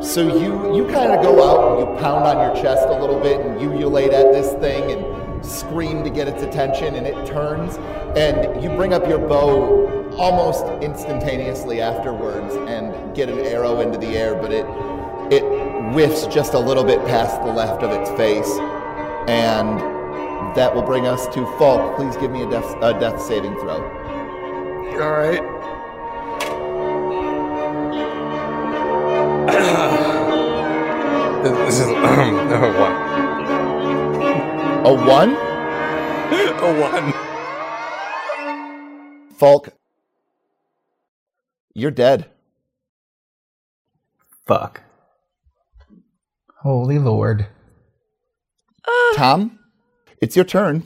So you kind of go out and you pound on your chest a little bit and ululate at this thing and scream to get its attention, and it turns and you bring up your bow almost instantaneously afterwards and get an arrow into the air, but it whiffs just a little bit past the left of its face, and that will bring us to Falk. Please give me a death saving throw. All right. This is a one. A one? A one. Falk, you're dead. Fuck. Holy Lord. Tom, it's your turn.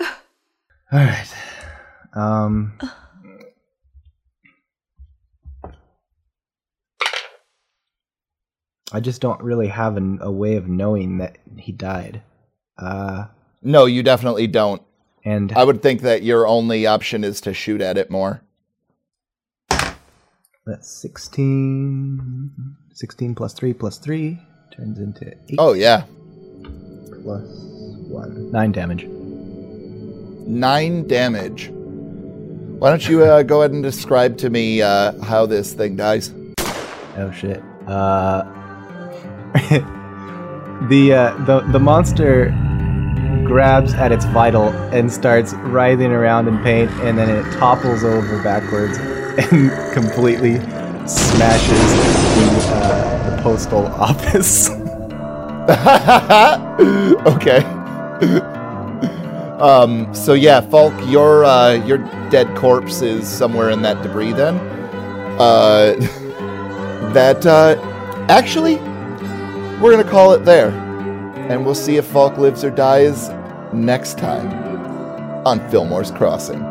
All right. I just don't really have a way of knowing that he died. No, you definitely don't. And I would think that your only option is to shoot at it more. That's 16. 16 plus 3 plus 3 turns into 8. Oh, yeah. Plus 1. 9 damage. 9 damage. Why don't you go ahead and describe to me how this thing dies? Oh, shit. The monster grabs at its vital and starts writhing around in pain, and then it topples over backwards and completely smashes the postal office. Okay. So yeah, Falk, your dead corpse is somewhere in that debris. Then. Actually, we're going to call it there, and we'll see if Falk lives or dies next time on Fillmore's Crossing.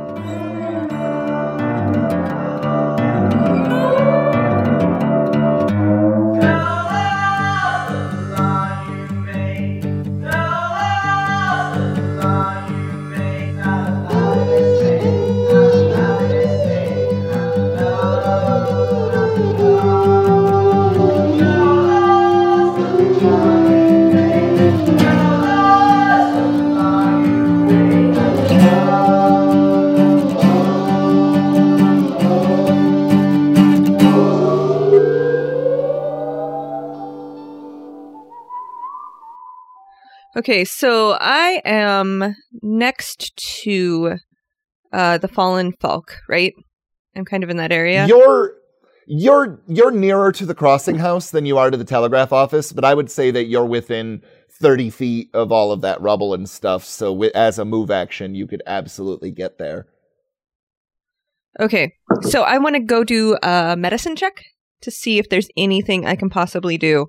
Okay, so I am next to the fallen Falk, right? I'm kind of in that area. You're nearer to the crossing house than you are to the telegraph office, but I would say that you're within 30 feet of all of that rubble and stuff, so as a move action, you could absolutely get there. Okay, so I want to go do a medicine check to see if there's anything I can possibly do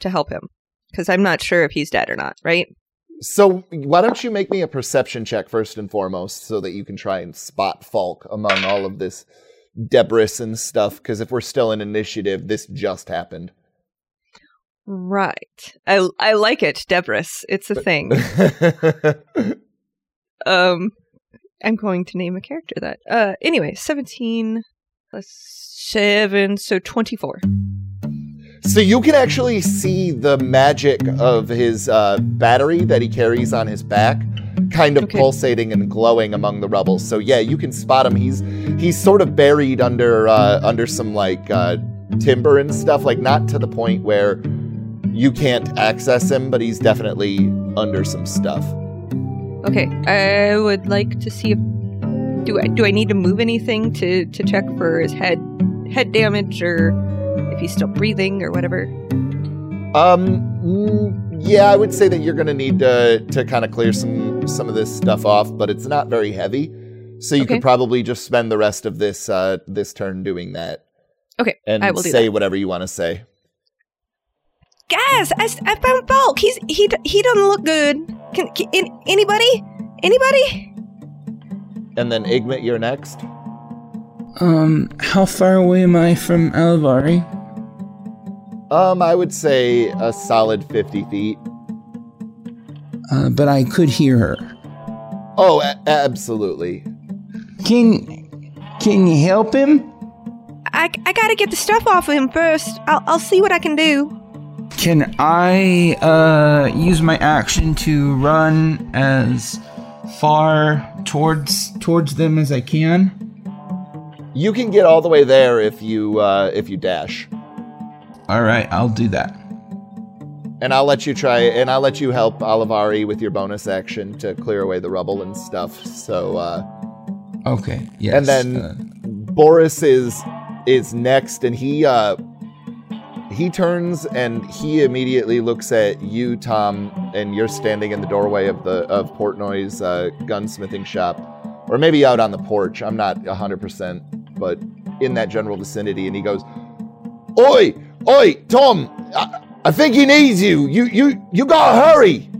to help him. Because I'm not sure if he's dead or not, right? So why don't you make me a perception check first and foremost so that you can try and spot Falk among all of this debris and stuff. Because if we're still in initiative, this just happened. Right. I like it, debris. It's a thing. I'm going to name a character that. Anyway, 17 plus 7, so 24. So you can actually see the magic of his battery that he carries on his back kind of pulsating and glowing among the rubble. So yeah, you can spot him. He's sort of buried under some timber and stuff, like not to the point where you can't access him, but he's definitely under some stuff. Okay, I would like to see if do I need to move anything to check for his head damage or if he's still breathing or whatever? Yeah, I would say that you're going to need to kind of clear some of this stuff off, but it's not very heavy. So you could probably just spend the rest of this this turn doing that. Okay, I will do that. And say whatever you want to say. Guys, I found Falk. He doesn't look good. Can anybody? Anybody? And then Igmit, you're next. How far away am I from Alvari? I would say a solid 50 feet. But I could hear her. Oh, absolutely. Can you help him? I gotta get the stuff off of him first. I'll see what I can do. Can I use my action to run as far towards them as I can? You can get all the way there if you dash. All right, I'll do that. And I'll let you help Alvari with your bonus action to clear away the rubble and stuff. So okay, yes. And then Boris is next, and he turns and he immediately looks at you, Tom, and you're standing in the doorway of Portnoy's gunsmithing shop, or maybe out on the porch. I'm not 100%, but in that general vicinity. And he goes, "Oi, Tom! I think he needs you. You gotta hurry."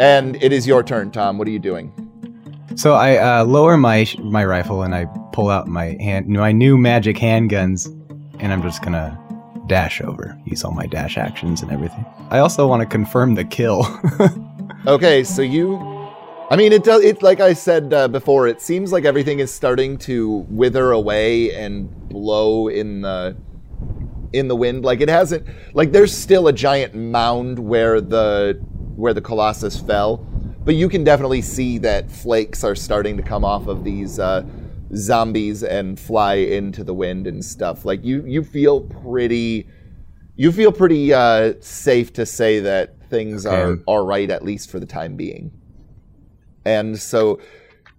And it is your turn, Tom. What are you doing? So I lower my rifle and I pull out my new magic handguns, and I'm just gonna dash over, use all my dash actions and everything. I also want to confirm the kill. Okay, so it like I said before, it seems like everything is starting to wither away and blow in the wind. Like it hasn't, like there's still a giant mound where the Colossus fell, but you can definitely see that flakes are starting to come off of these zombies and fly into the wind and stuff. Like you feel pretty safe to say that things are all right, at least for the time being. And so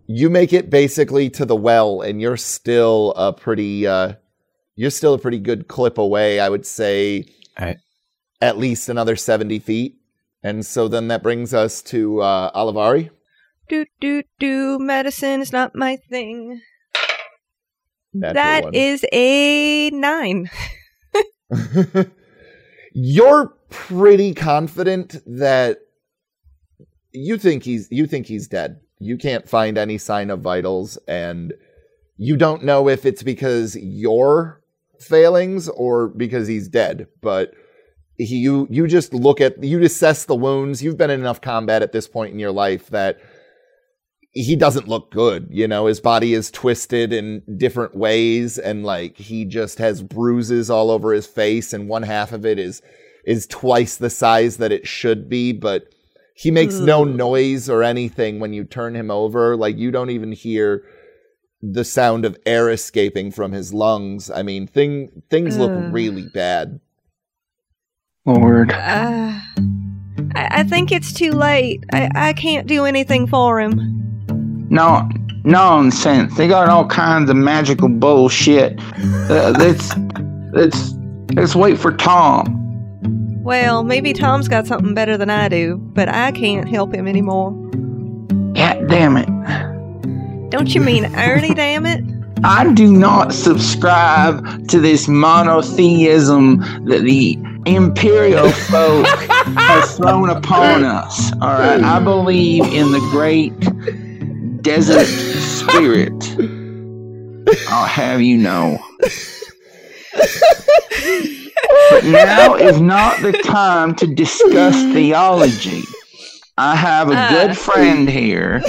you make it basically to the well, and you're still a pretty good clip away, I would say. All right. At least another 70 feet. And so then that brings us to Alvari. Medicine is not my thing. That is a 9. You're pretty confident that you think he's dead. You can't find any sign of vitals, and you don't know if it's because your failings or because he's dead, but you just you assess the wounds. You've been in enough combat at this point in your life that he doesn't look good. You know, his body is twisted in different ways, and like he just has bruises all over his face, and one half of it is twice the size that it should be, but he makes no noise or anything when you turn him over. Like you don't even hear the sound of air escaping from his lungs. I mean, things look really bad. Lord. I think it's too late. I can't do anything for him. No, nonsense. They got all kinds of magical bullshit. Let's wait for Tom. Well, maybe Tom's got something better than I do, but I can't help him anymore. God damn it. Don't you mean Ernie, damn it? I do not subscribe to this monotheism that the imperial folk has thrown upon us. All right, I believe in the great desert spirit. I'll have you know. But now is not the time to discuss theology. I have a good friend here.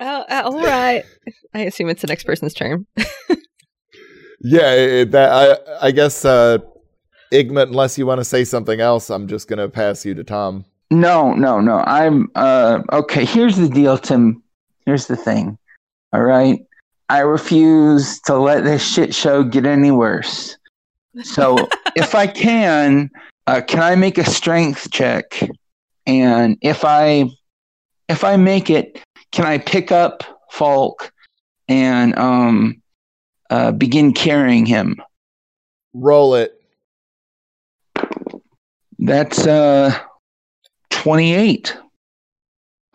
Oh, all right. I assume it's the next person's turn. Yeah, I guess, Igmit, unless you want to say something else, I'm just going to pass you to Tom. No. I'm, okay, here's the deal, Tim. Here's the thing, all right? I refuse to let this shit show get any worse. So if I can I make a strength check? And if I make it, can I pick up Falk and begin carrying him? Roll it. That's 28.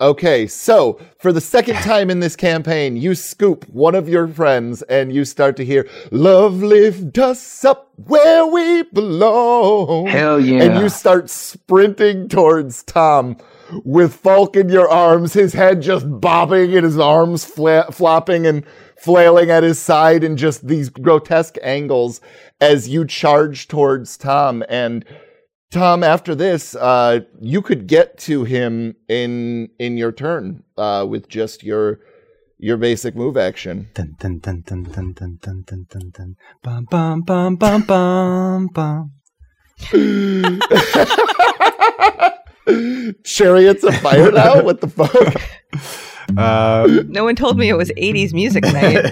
Okay, so for the second time in this campaign, you scoop one of your friends and you start to hear, "Love lift us up where we belong." Hell yeah. And you start sprinting towards Tom with Falk in your arms, his head just bobbing and his arms flopping and flailing at his side in just these grotesque angles as you charge towards Tom. And Tom, after this, you could get to him in your turn with just your basic move action. Dun, dun, dun, dun, dun, dun, dun, dun, dun, dun. Bum, bum, bum, bum, bum, bum. Chariots of Fire now? What the fuck? No one told me it was 80s music night.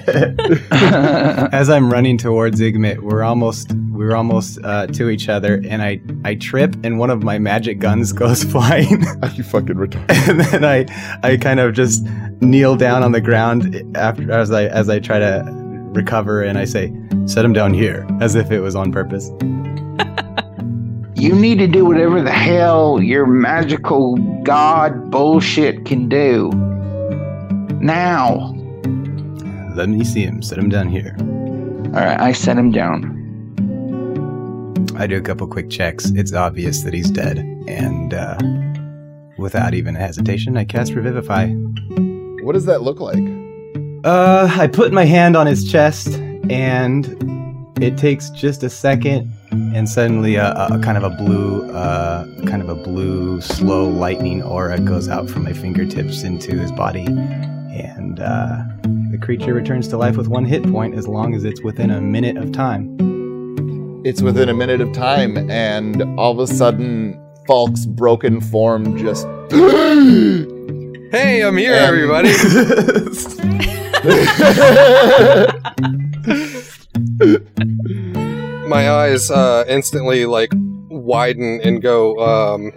As I'm running towards Igmit, we're almost to each other, and I trip, and one of my magic guns goes flying. You fucking retarded. And then I kind of just kneel down on the ground after as I try to recover, and I say, "Set him down here," as if it was on purpose. You need to do whatever the hell your magical god bullshit can do. Now. Let me see him. Set him down here. All right, I set him down. I do a couple quick checks. It's obvious that he's dead. And without even a hesitation, I cast Revivify. What does that look like? I put my hand on his chest, and it takes just a second. And suddenly, a kind of a blue, slow lightning aura goes out from my fingertips into his body, and the creature returns to life with 1 hit point, as long as it's within a minute of time. It's within a minute of time, and all of a sudden, Falk's broken form just. Hey, I'm here, everybody. My eyes instantly widen and go,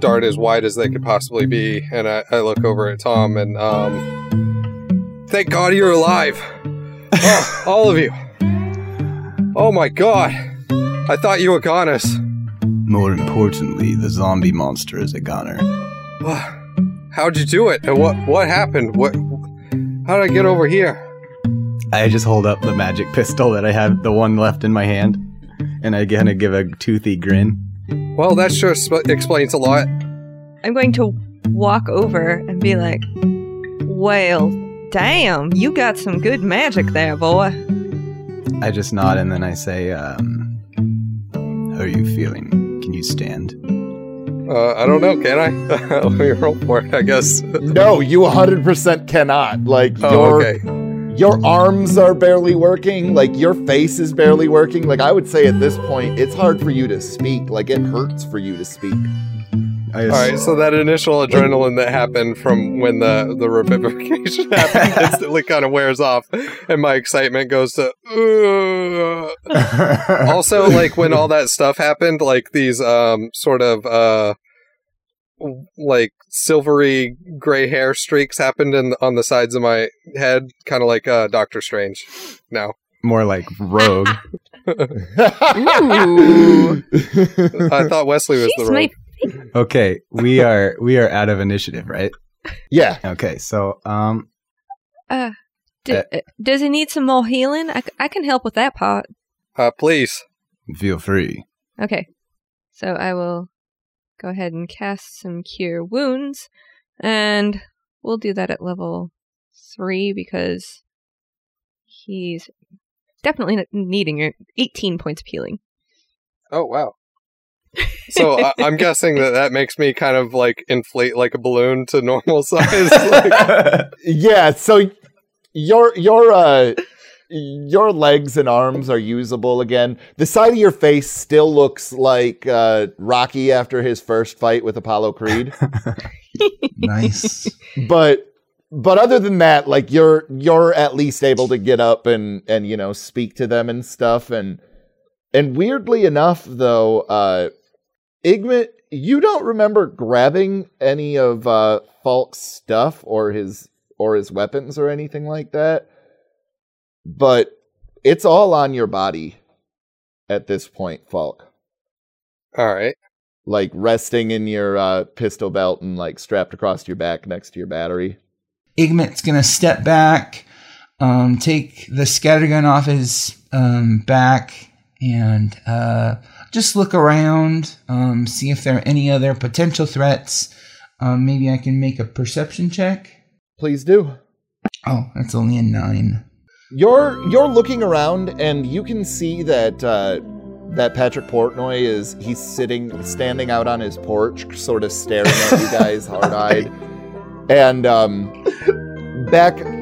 dart as wide as they could possibly be. And I look over at Tom and, thank God you're alive. Oh, all of you. Oh my God. I thought you were goners. More importantly, the zombie monster is a goner. How'd you do it? And what happened? How'd I get over here? I just hold up the magic pistol that I had, the one left in my hand, and I kind of give a toothy grin. Well, that sure explains a lot. I'm going to walk over and be like, "Well, damn, you got some good magic there, boy." I just nod and then I say, "How are you feeling? Can you stand?" I don't know, can I? Let me roll for it, I guess. No, you 100% cannot. Okay. Your arms are barely working. Your face is barely working. I would say at this point, it's hard for you to speak. It hurts for you to speak. All right, so that initial adrenaline that happened from when the revivification happened instantly kind of wears off, and my excitement goes to... Also, when all that stuff happened, these sort of... silvery gray hair streaks happened on the sides of my head, kind of like Doctor Strange. No, more like Rogue. Ooh. I thought Wesley was the Rogue. Okay, we are out of initiative, right? Yeah. Okay, so does he need some more healing? I can help with that part. Please feel free. Okay, so I will. Go ahead and cast some Cure Wounds, and we'll do that at level 3 because he's definitely needing 18 points of healing. Oh, wow. So I'm guessing that makes me kind of inflate like a balloon to normal size. Yeah, so your legs and arms are usable again. The side of your face still looks like Rocky after his first fight with Apollo Creed. Nice. But other than that, you're at least able to get up and speak to them and stuff. And weirdly enough, though, Igmit, you don't remember grabbing any of Falk's stuff or his weapons or anything like that. But it's all on your body at this point, Falk. All right. like resting in your pistol belt and like strapped across your back next to your battery. Igmet's going to step back, take the scattergun off his back, and just look around, see if there are any other potential threats. Maybe I can make a perception check. Please do. Oh, that's only a 9. You're looking around, and you can see that that Patrick Portnoy he's standing out on his porch, sort of staring at you guys, hard-eyed. And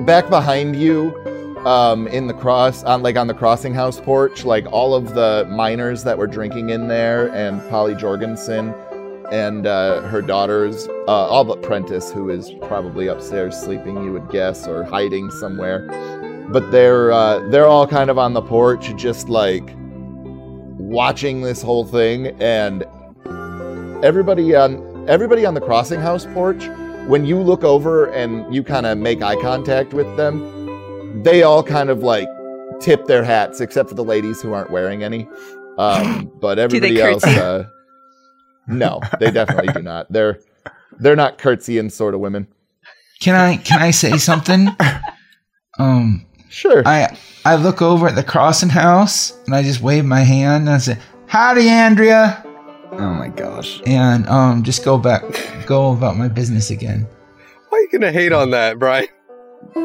back behind you, in the on the Crossing House porch, like all of the miners that were drinking in there, and Polly Jorgensen, and her daughters, all but Prentice, who is probably upstairs sleeping, you would guess, or hiding somewhere. But they're all kind of on the porch, just like watching this whole thing, and everybody on the Crossing House porch. When you look over and you kind of make eye contact with them, they all kind of like tip their hats, except for the ladies who aren't wearing any. But everybody else, no, they definitely do not. They're not curtsying sort of women. Can I say something? Sure. I look over at the Crossing House and I just wave my hand and I say, "Howdy, Andrea." Oh my gosh. And just go about my business again. Why are you gonna hate on that, Brian?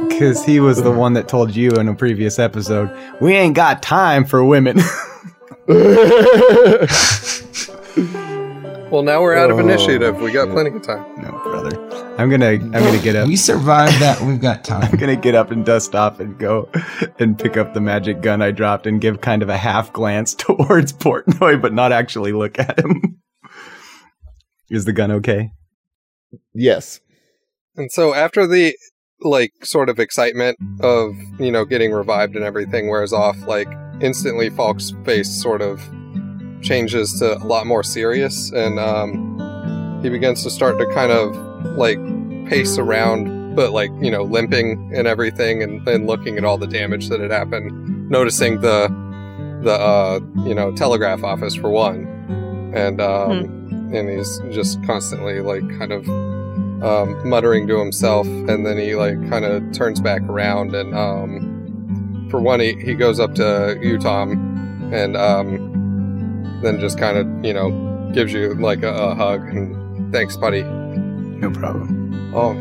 Because he was the one that told you in a previous episode, we ain't got time for women. Well, now we're out of initiative. We got plenty of time. No, brother. I'm gonna get up. We survived that. We've got time. I'm gonna get up and dust off and go and pick up the magic gun I dropped and give kind of a half glance towards Portnoy, but not actually look at him. Is the gun okay? Yes. And so after the like sort of excitement of, you know, getting revived and everything wears off, like instantly Falk's face sort of changes to a lot more serious, and he begins to start to kind of like pace around, but like, you know, limping and everything, and looking at all the damage that had happened, noticing the you know, telegraph office for one, and and he's just constantly like kind of muttering to himself, and then he like kind of turns back around, and for one he goes up to you, Tom, and then just kind of, you know, gives you like a hug and thanks, buddy. No problem. Oh,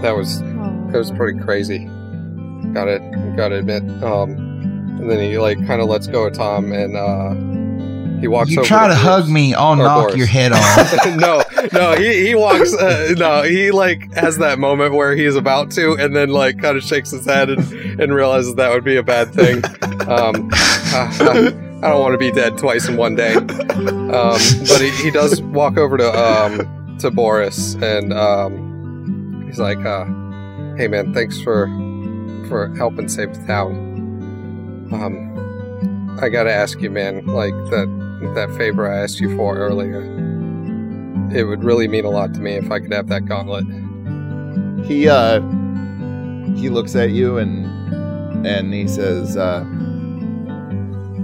that was pretty crazy. Gotta admit. And then he like kind of lets go of Tom, and he walks. You over try to hug me, I'll knock Boris. Your head off. no, he walks. No, he like has that moment where he's about to, and then like kind of shakes his head and realizes that would be a bad thing. I don't want to be dead twice in one day. But he does walk over to Boris, and he's like, "Hey man, thanks for helping save the town. I gotta ask you, man, like that favor I asked you for earlier. It would really mean a lot to me if I could have that gauntlet." He looks at you and he says,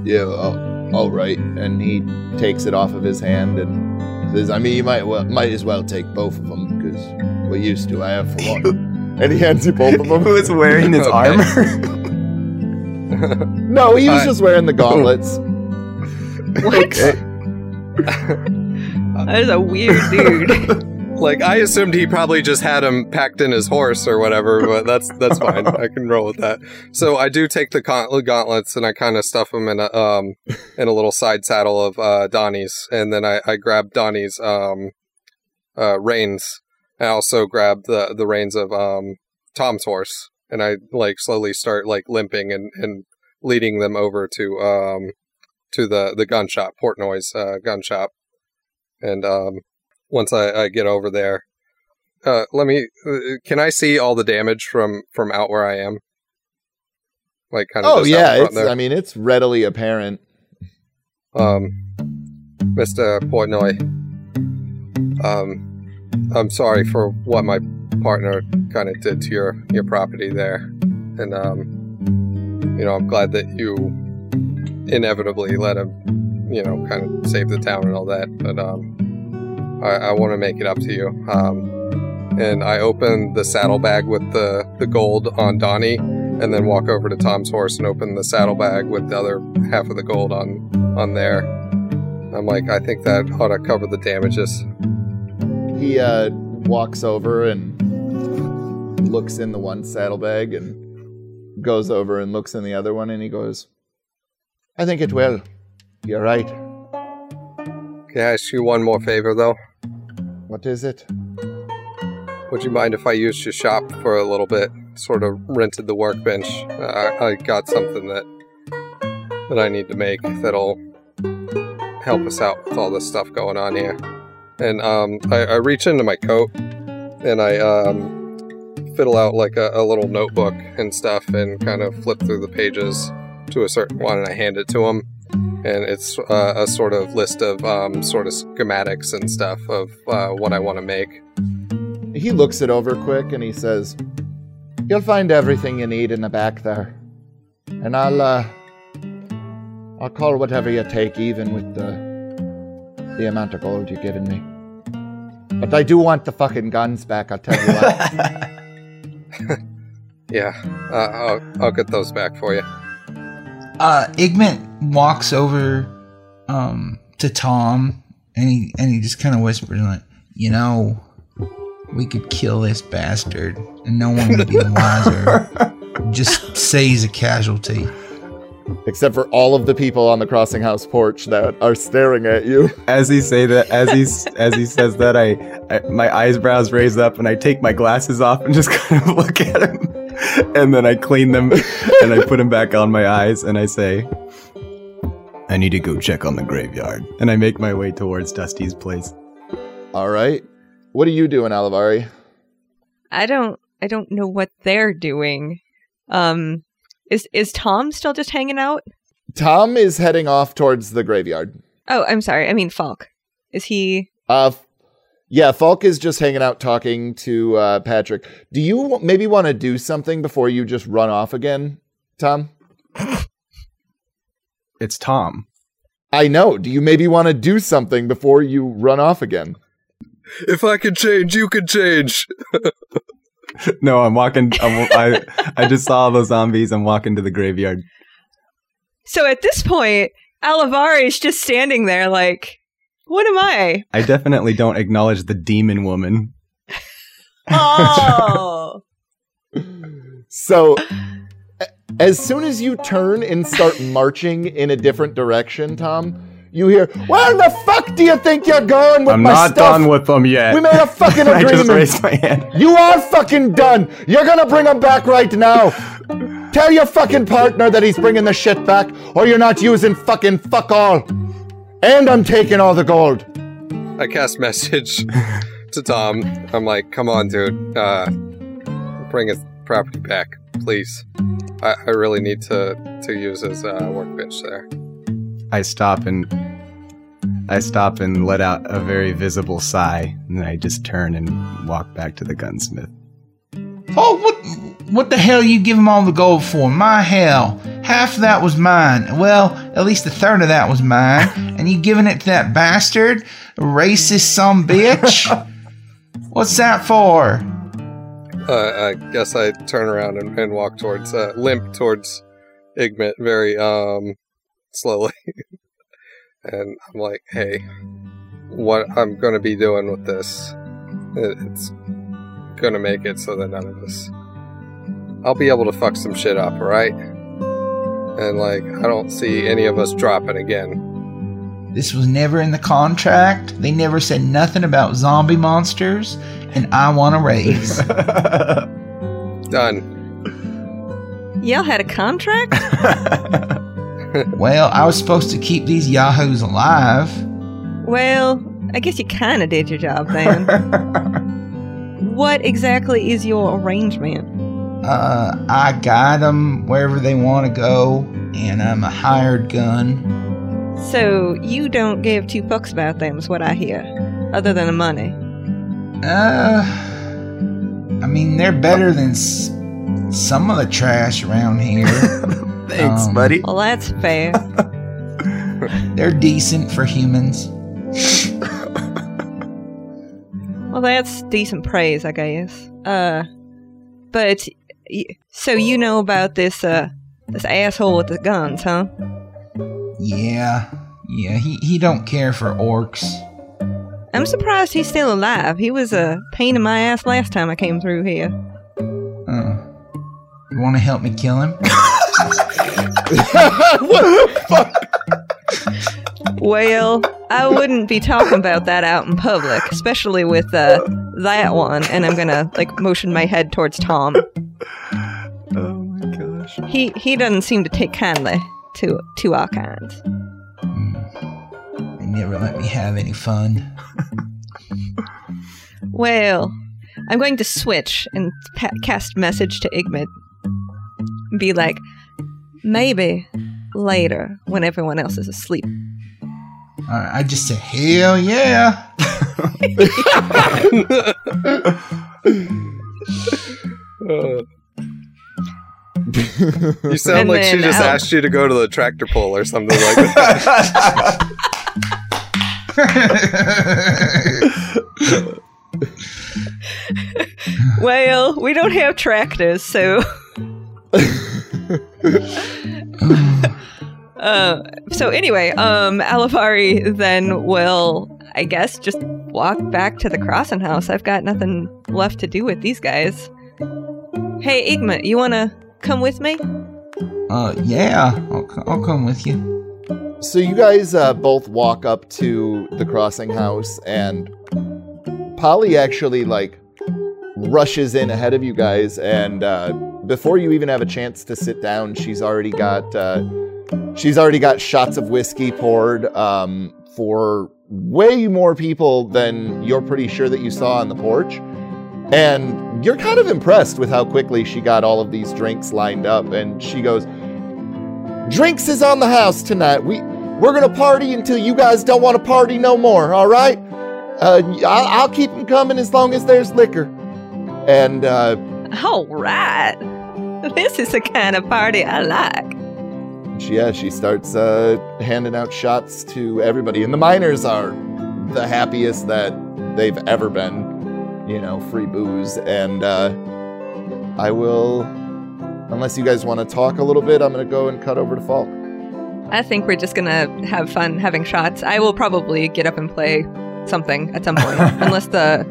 "Yeah, all right." And he takes it off of his hand and says, "I mean, you might as well take both of them, because we're used to. I have for one." And he hands you both of them. Who is wearing his armor? No, he was just wearing the gauntlets. What? Okay. That is a weird dude. Like, I assumed he probably just had him packed in his horse or whatever, but that's fine. I can roll with that. So I do take the gauntlets, and I kind of stuff them in a little side saddle of Donnie's, and then I grab Donnie's reins. I also grab the reins of Tom's horse, and I like slowly start like limping and leading them over to the gun shop, Portnoy's gun shop, and once I get over there, can I see all the damage from out where I am? Like, kind of. Oh yeah, it's readily apparent. Mr. Portnoy, I'm sorry for what my partner kind of did to your property there, and you know, I'm glad that you inevitably let him you know, kind of save the town and all that, but I want to make it up to you. And I open the saddlebag with the gold on Donnie, and then walk over to Tom's horse and open the saddlebag with the other half of the gold on there. I'm like, I think that ought to cover the damages. He walks over and looks in the one saddlebag and goes over and looks in the other one, and he goes, I think it will. You're right. Can I ask you one more favor, though? What is it? Would you mind if I used your shop for a little bit? Sort of rented the workbench. I got something that I need to make that'll help us out with all this stuff going on here. And I reach into my coat and I fiddle out like a little notebook and stuff, and kind of flip through the pages to a certain one, and I hand it to him. And it's a sort of list of sort of schematics and stuff of what I want to make. He looks it over quick and he says, you'll find everything you need in the back there. And I'll call whatever you take even with the amount of gold you've given me. But I do want the fucking guns back, I'll tell you what. Yeah, I'll get those back for you. Igman walks over to Tom, and he just kind of whispers, like, you know, we could kill this bastard, and no one would be the wiser. Just say he's a casualty. Except for all of the people on the Crossing House porch that are staring at you. As he say that, as he says that, I my eyebrows raise up, and I take my glasses off and just kind of look at him, and then I clean them, and I put them back on my eyes, and I say, I need to go check on the graveyard, and I make my way towards Dusty's place. All right. What are you doing, Olivari? I don't know what they're doing. Is Tom still just hanging out? Tom is heading off towards the graveyard. Oh, I'm sorry. I mean, Falk. Is he? Yeah, Falk is just hanging out talking to Patrick. Do you maybe want to do something before you just run off again, Tom? It's Tom. I know. Do you maybe want to do something before you run off again? If I could change, you could change. No, I'm walking. I just saw those zombies. I'm walking to the graveyard. So at this point, Olivari's just standing there like, what am I? I definitely don't acknowledge the demon woman. Oh. So as soon as you turn and start marching in a different direction, Tom, you hear, where the fuck do you think you're going with my stuff? I'm not done with them yet. We made a fucking agreement. I just raised my hand. You are fucking done. You're going to bring them back right now. Tell your fucking partner that he's bringing the shit back, or you're not using fucking fuck all. And I'm taking all the gold. I cast message to Tom. I'm like, come on, dude. Bring his property back, please. I really need to use his workbench there. I stop and let out a very visible sigh, and then I just turn and walk back to the gunsmith. Oh, what the hell you give him all the gold for? My hell, half of that was mine. Well, at least a third of that was mine, and you giving it to that bastard, racist some bitch? What's that for? I guess I turn around and walk towards, limp towards Igmit, very, slowly. And I'm like, hey, what I'm going to be doing with this, it's going to make it so that none of us, I'll be able to fuck some shit up, alright? And like, I don't see any of us dropping again. This was never in the contract. They never said nothing about zombie monsters, and I want to raise. Done. Y'all had a contract? Well, I was supposed to keep these yahoos alive. Well, I guess you kind of did your job then. What exactly is your arrangement? I guide them wherever they want to go, and I'm a hired gun. So you don't give two fucks about them is what I hear, other than the money. I mean, they're better than some of the trash around here. Thanks, buddy. Well, that's fair. They're decent for humans. Well, that's decent praise, I guess. But so you know about this asshole with the guns, huh? Yeah. He don't care for orcs. I'm surprised he's still alive. He was a pain in my ass last time I came through here. You want to help me kill him? What the fuck? Well, I wouldn't be talking about that out in public, especially with that one. And I'm gonna motion my head towards Tom. Oh my gosh! He doesn't seem to take kindly to our kind. They never let me have any fun. Well, I'm going to switch and cast message to Igmit. Be like, maybe later when everyone else is asleep. I just say, hell yeah. You sound like she just asked you to go to the tractor pull or something like that. Well, we don't have tractors, so... So anyway, Alivari then will, I guess, just walk back to the crossing house. I've got nothing left to do with these guys. Hey, Igma, you want to come with me? Yeah, I'll come with you. So you guys both walk up to the crossing house, and Polly actually, rushes in ahead of you guys, and before you even have a chance to sit down, she's already got shots of whiskey poured for way more people than you're pretty sure that you saw on the porch. And you're kind of impressed with how quickly she got all of these drinks lined up. And she goes, "Drinks is on the house tonight. We're going to party until you guys don't want to party no more. All right? I'll keep them coming as long as there's liquor." And all right, this is the kind of party I like. Yeah, she starts handing out shots to everybody, and the miners are the happiest that they've ever been. You know, free booze, and I will. Unless you guys want to talk a little bit, I'm gonna go and cut over to Falk. I think we're just gonna have fun having shots. I will probably get up and play something at some point, unless the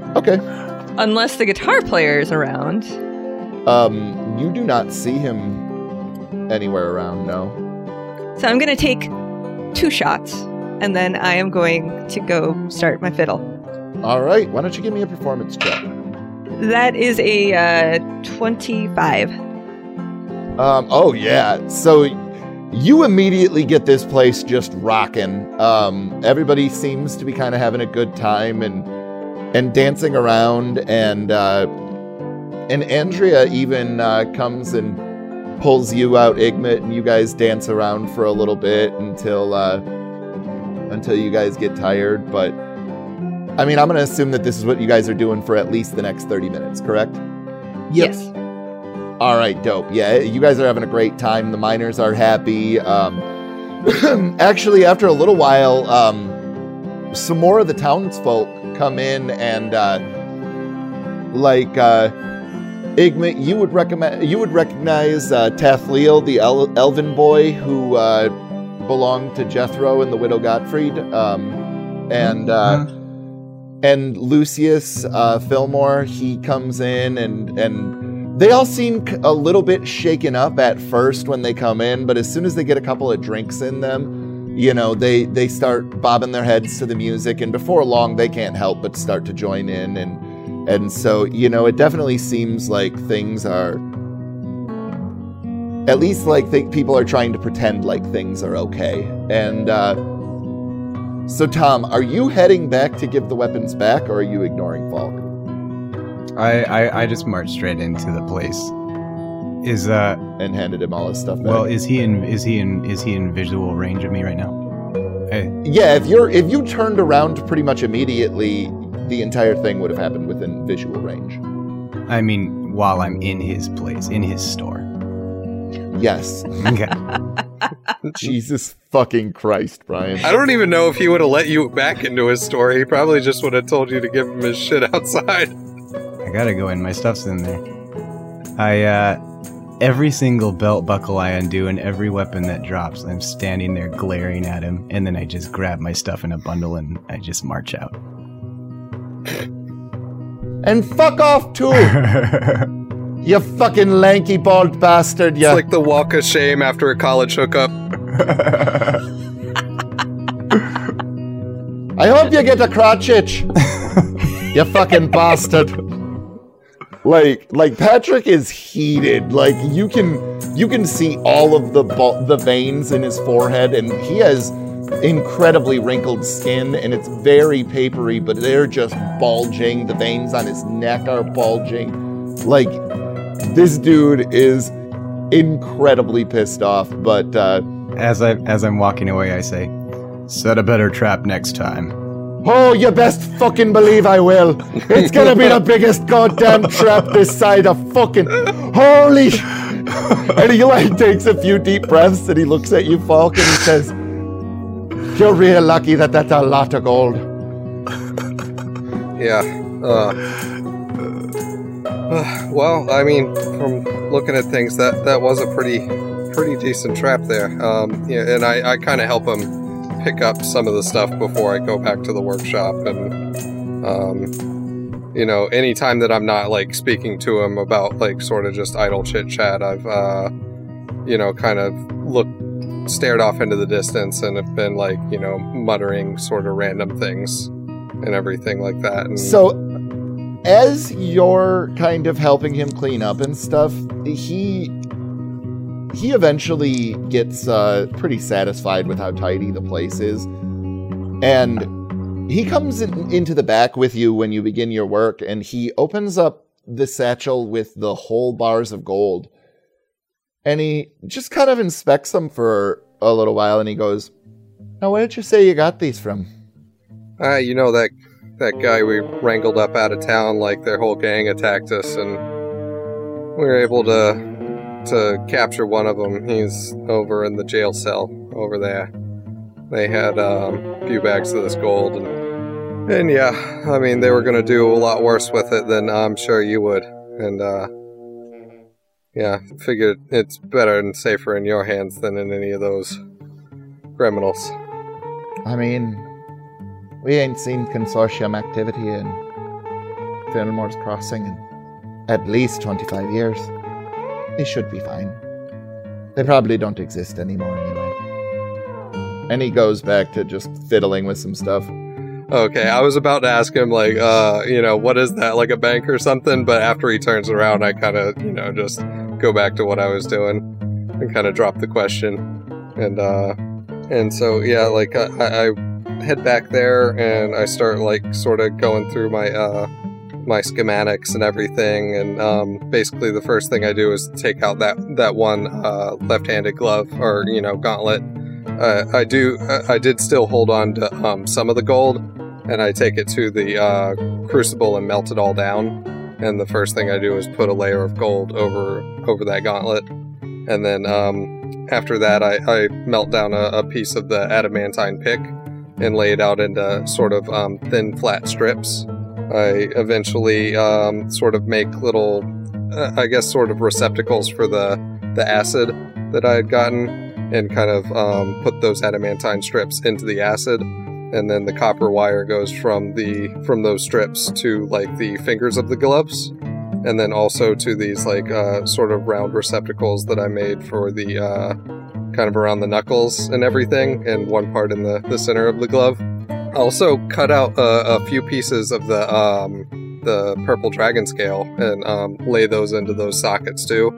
guitar player is around. You do not see him anywhere around, no. So I'm going to take 2 shots, and then I am going to go start my fiddle. All right. Why don't you give me a performance check? That is a 25. Oh, yeah. So you immediately get this place just rocking. Everybody seems to be kind of having a good time and dancing around, and Andrea even comes and pulls you out, Igmit, and you guys dance around for a little bit until you guys get tired. But I mean, I'm going to assume that this is what you guys are doing for at least the next 30 minutes, correct? Yes. All right, dope. Yeah, you guys are having a great time. The miners are happy. Actually, after a little while, some more of the townsfolk come in, and Igmit, you would recognize Tathleel, the elven boy who belonged to Jethro and the Widow Gottfried, and Lucius Fillmore. He comes in, and they all seem a little bit shaken up at first when they come in, but as soon as they get a couple of drinks in them, you know, they start bobbing their heads to the music, and before long, they can't help but start to join in. And so, you know, it definitely seems like things are, at least people are trying to pretend like things are okay. And so, Tom, are you heading back to give the weapons back, or are you ignoring Falk? I just marched straight into the place. And handed him all his stuff back. Well, is he in visual range of me right now? Hey. Yeah, if you turned around pretty much immediately, the entire thing would have happened within visual range. I mean, while I'm in his place, in his store. Yes. Okay. Jesus fucking Christ, Brian. I don't even know if he would have let you back into his story. He probably just would have told you to give him his shit outside. I gotta go in. My stuff's in there. Every single belt buckle I undo and every weapon that drops, I'm standing there glaring at him, and then I just grab my stuff in a bundle and I just march out. And fuck off too! You fucking lanky bald bastard, you. It's like the walk of shame after a college hookup. I hope you get a crotch itch. You fucking bastard. Like Patrick is heated. Like you can see all of the veins in his forehead, and he has incredibly wrinkled skin, and it's very papery, but they're just bulging. The veins on his neck are bulging. Like, this dude is incredibly pissed off. But as I'm walking away, I say, "Set a better trap next time." Oh, you best fucking believe I will. It's gonna be the biggest goddamn trap this side of fucking... Holy... And he, like, takes a few deep breaths and he looks at you, Falk, and he says, "You're real lucky that that's a lot of gold." Yeah. Well, I mean, from looking at things, that was a pretty decent trap there. Yeah, and I kind of help him pick up some of the stuff before I go back to the workshop, and you know, anytime that I'm not like speaking to him about like sort of just idle chit chat, I've you know, kind of stared off into the distance and have been like, you know, muttering sort of random things and everything like that. And so as you're kind of helping him clean up and stuff, he eventually gets pretty satisfied with how tidy the place is. And he comes into the back with you when you begin your work, and he opens up the satchel with the whole bars of gold. And he just kind of inspects them for a little while, and he goes, "Now, where did you say you got these from?" You know, that guy we wrangled up out of town, like their whole gang attacked us, and we were able to capture one of them. He's over in the jail cell over there. They had a few bags of this gold, and yeah, I mean, they were going to do a lot worse with it than I'm sure you would, and yeah, figured it's better and safer in your hands than in any of those criminals. I mean, we ain't seen consortium activity in Fillmore's Crossing in at least 25 years. They should be fine. They probably don't exist anymore anyway. And he goes back to just fiddling with some stuff. Okay, I was about to ask him, like, you know, what is that, like a bank or something? But after he turns around, I kind of, you know, just go back to what I was doing and kind of drop the question. And so, yeah, like, I head back there and I start, like, sort of going through my schematics and everything, and basically the first thing I do is take out that one left-handed glove, or, you know, gauntlet. I did still hold on to some of the gold, and I take it to the crucible and melt it all down, and the first thing I do is put a layer of gold over that gauntlet, and then after that I melt down a piece of the adamantine pick and lay it out into sort of thin flat strips. I eventually sort of make little, I guess, sort of receptacles for the acid that I had gotten, and kind of put those adamantine strips into the acid, and then the copper wire goes from those strips to, like, the fingers of the gloves, and then also to these, like, sort of round receptacles that I made for the kind of around the knuckles and everything, and one part in the center of the glove. I also cut out a few pieces of the purple dragon scale and lay those into those sockets too.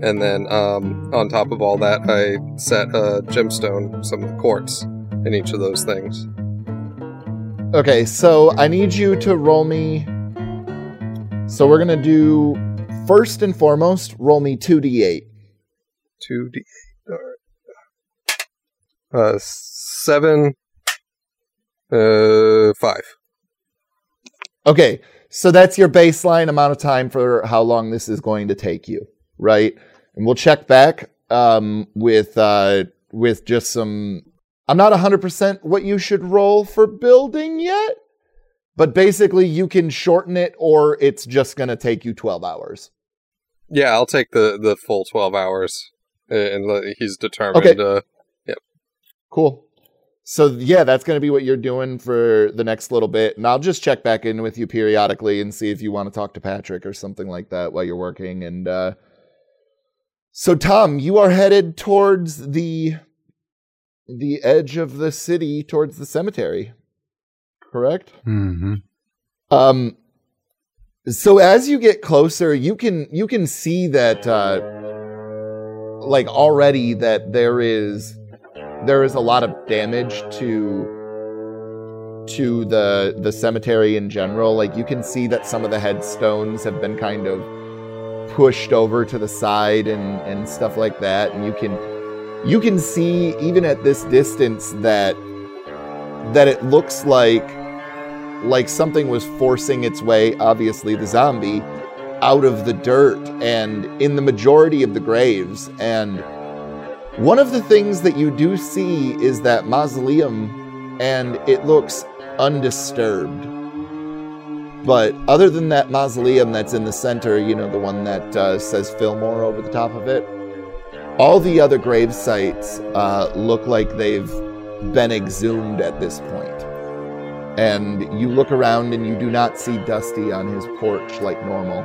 And then on top of all that, I set a gemstone, some of the quartz, in each of those things. Okay, so I need you to roll me... So we're going to do, first and foremost, roll me 2d8. 2d8, all right. 7... 5. Okay, so that's your baseline amount of time for how long this is going to take you, right? And we'll check back with with just some... I'm not 100% what you should roll for building yet, but basically you can shorten it or it's just going to take you 12 hours. Yeah, I'll take the full 12 hours. And he's determined. Okay. Yep. Cool. So, yeah, that's going to be what you're doing for the next little bit. And I'll just check back in with you periodically and see if you want to talk to Patrick or something like that while you're working. And so, Tom, you are headed towards the edge of the city, towards the cemetery, correct? Mm-hmm. So as you get closer, you can see that, already that there is a lot of damage to the cemetery in general. Like, you can see that some of the headstones have been kind of pushed over to the side and stuff like that. And you can see, even at this distance, that it looks like something was forcing its way, obviously the zombie, out of the dirt and in the majority of the graves. And one of the things that you do see is that mausoleum, and it looks undisturbed. But other than that mausoleum that's in the center, you know, the one that says Fillmore over the top of it, all the other grave sites look like they've been exhumed at this point. And you look around and you do not see Dusty on his porch like normal.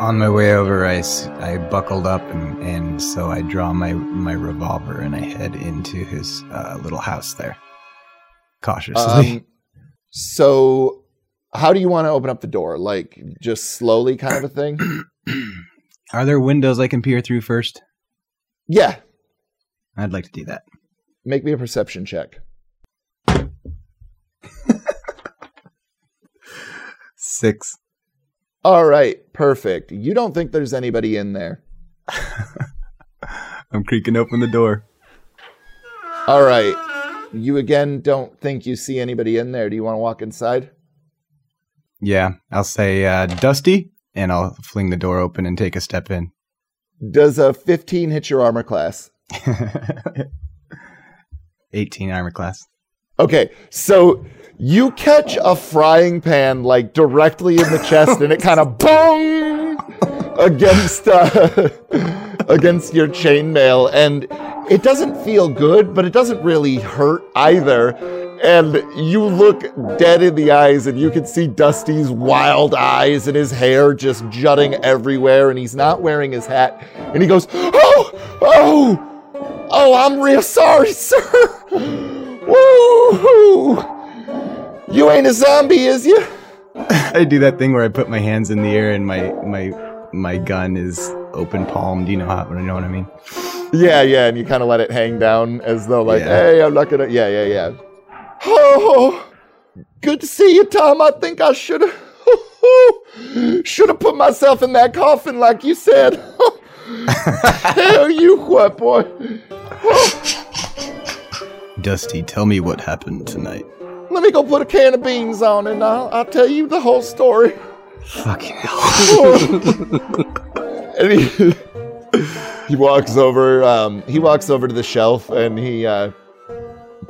On my way over, I buckled up, and so I draw my revolver and I head into his little house there, cautiously. So how do you want to open up the door? Like, just slowly kind of a thing? Are there windows I can peer through first? Yeah. I'd like to do that. Make me a perception check. Six. All right, perfect. You don't think there's anybody in there. I'm creaking open the door. All right. You again don't think you see anybody in there. Do you want to walk inside? Yeah, I'll say Dusty, and I'll fling the door open and take a step in. Does a 15 hit your armor class? 18 armor class. Okay, so you catch a frying pan like directly in the chest, and it kind of boom against your chainmail, and it doesn't feel good, but it doesn't really hurt either. And you look dead in the eyes, and you can see Dusty's wild eyes and his hair just jutting everywhere, and he's not wearing his hat. And he goes, Oh, I'm real sorry, sir. Woo-hoo! You ain't a zombie, is you? I do that thing where I put my hands in the air and my gun is open palmed. You know what I mean? Yeah, and you kind of let it hang down as though like, Hey, I'm not gonna. Yeah. Oh, good to see you, Tom. I think I should have put myself in that coffin like you said. Tell you what, boy. Dusty, tell me what happened tonight. Let me go put a can of beans on and I'll tell you the whole story. Fucking hell. And he walks over to the shelf and he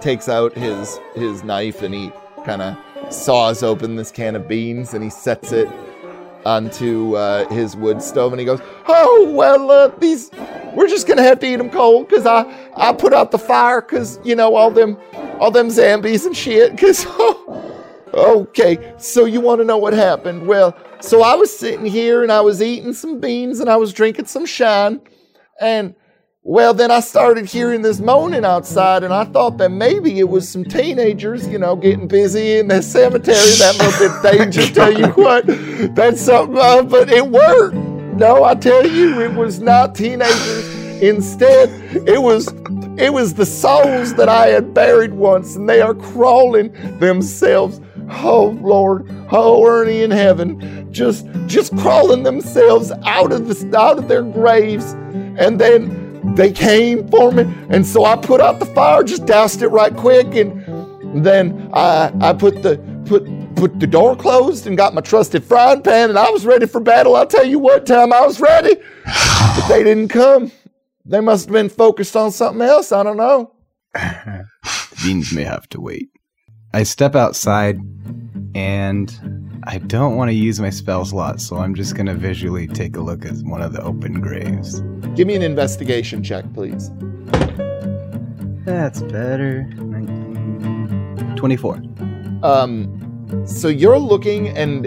takes out his knife and he kind of saws open this can of beans and he sets it onto his wood stove, and he goes, these, we're just gonna have to eat them cold, because I put out the fire, because, you know, all them zombies and shit, because, okay, so you want to know what happened? Well, so I was sitting here, and I was eating some beans, and I was drinking some shine, and, well, then I started hearing this moaning outside, and I thought that maybe it was some teenagers, you know, getting busy in the cemetery. That must be dangerous. Tell you what, that's something, but it worked. No, I tell you, it was not teenagers. Instead, it was the souls that I had buried once, and they are crawling themselves. Oh, Lord. Oh, Ernie in heaven. Just crawling themselves out of their graves, and then they came for me, and so I put out the fire, just doused it right quick, and then I put the door closed and got my trusted frying pan, and I was ready for battle. I'll tell you what, Tom, I was ready, but they didn't come. They must have been focused on something else. I don't know. Beans may have to wait. I step outside, and I don't want to use my spell slot, so I'm just going to visually take a look at one of the open graves. Give me an investigation check, please. That's better. 24. So you're looking, and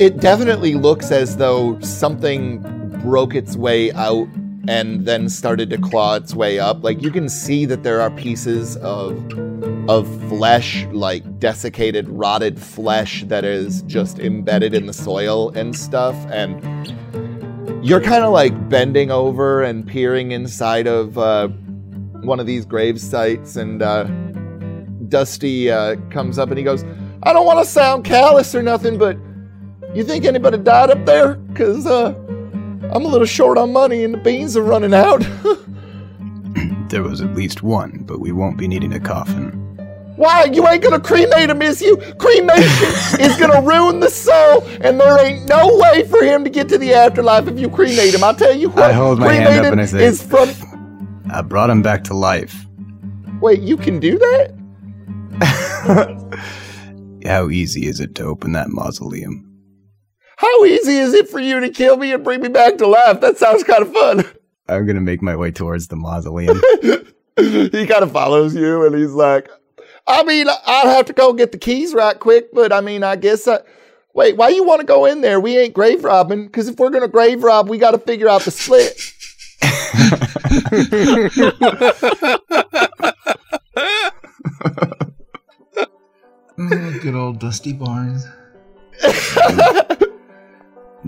it definitely looks as though something broke its way out and then started to claw its way up. Like, you can see that there are pieces of flesh, like desiccated, rotted flesh that is just embedded in the soil and stuff. And you're kind of like bending over and peering inside of one of these grave sites, and Dusty comes up and he goes, "I don't want to sound callous or nothing, but you think anybody died up there? Because I'm a little short on money and the beans are running out." There was at least one, but we won't be needing a coffin. Why? You ain't going to cremate him, is you? Cremation is going to ruin the soul, and there ain't no way for him to get to the afterlife if you cremate him. I'll tell you what. I hold my hand up and I say, I brought him back to life. Wait, you can do that? How easy is it to open that mausoleum? How easy is it for you to kill me and bring me back to life? That sounds kind of fun. I'm going to make my way towards the mausoleum. He kind of follows you, and he's like, I mean, I'll have to go get the keys right quick, but I mean, I guess Wait, why you want to go in there? We ain't grave robbing, because if we're going to grave rob, we got to figure out the split. Oh, good old Dusty Barnes.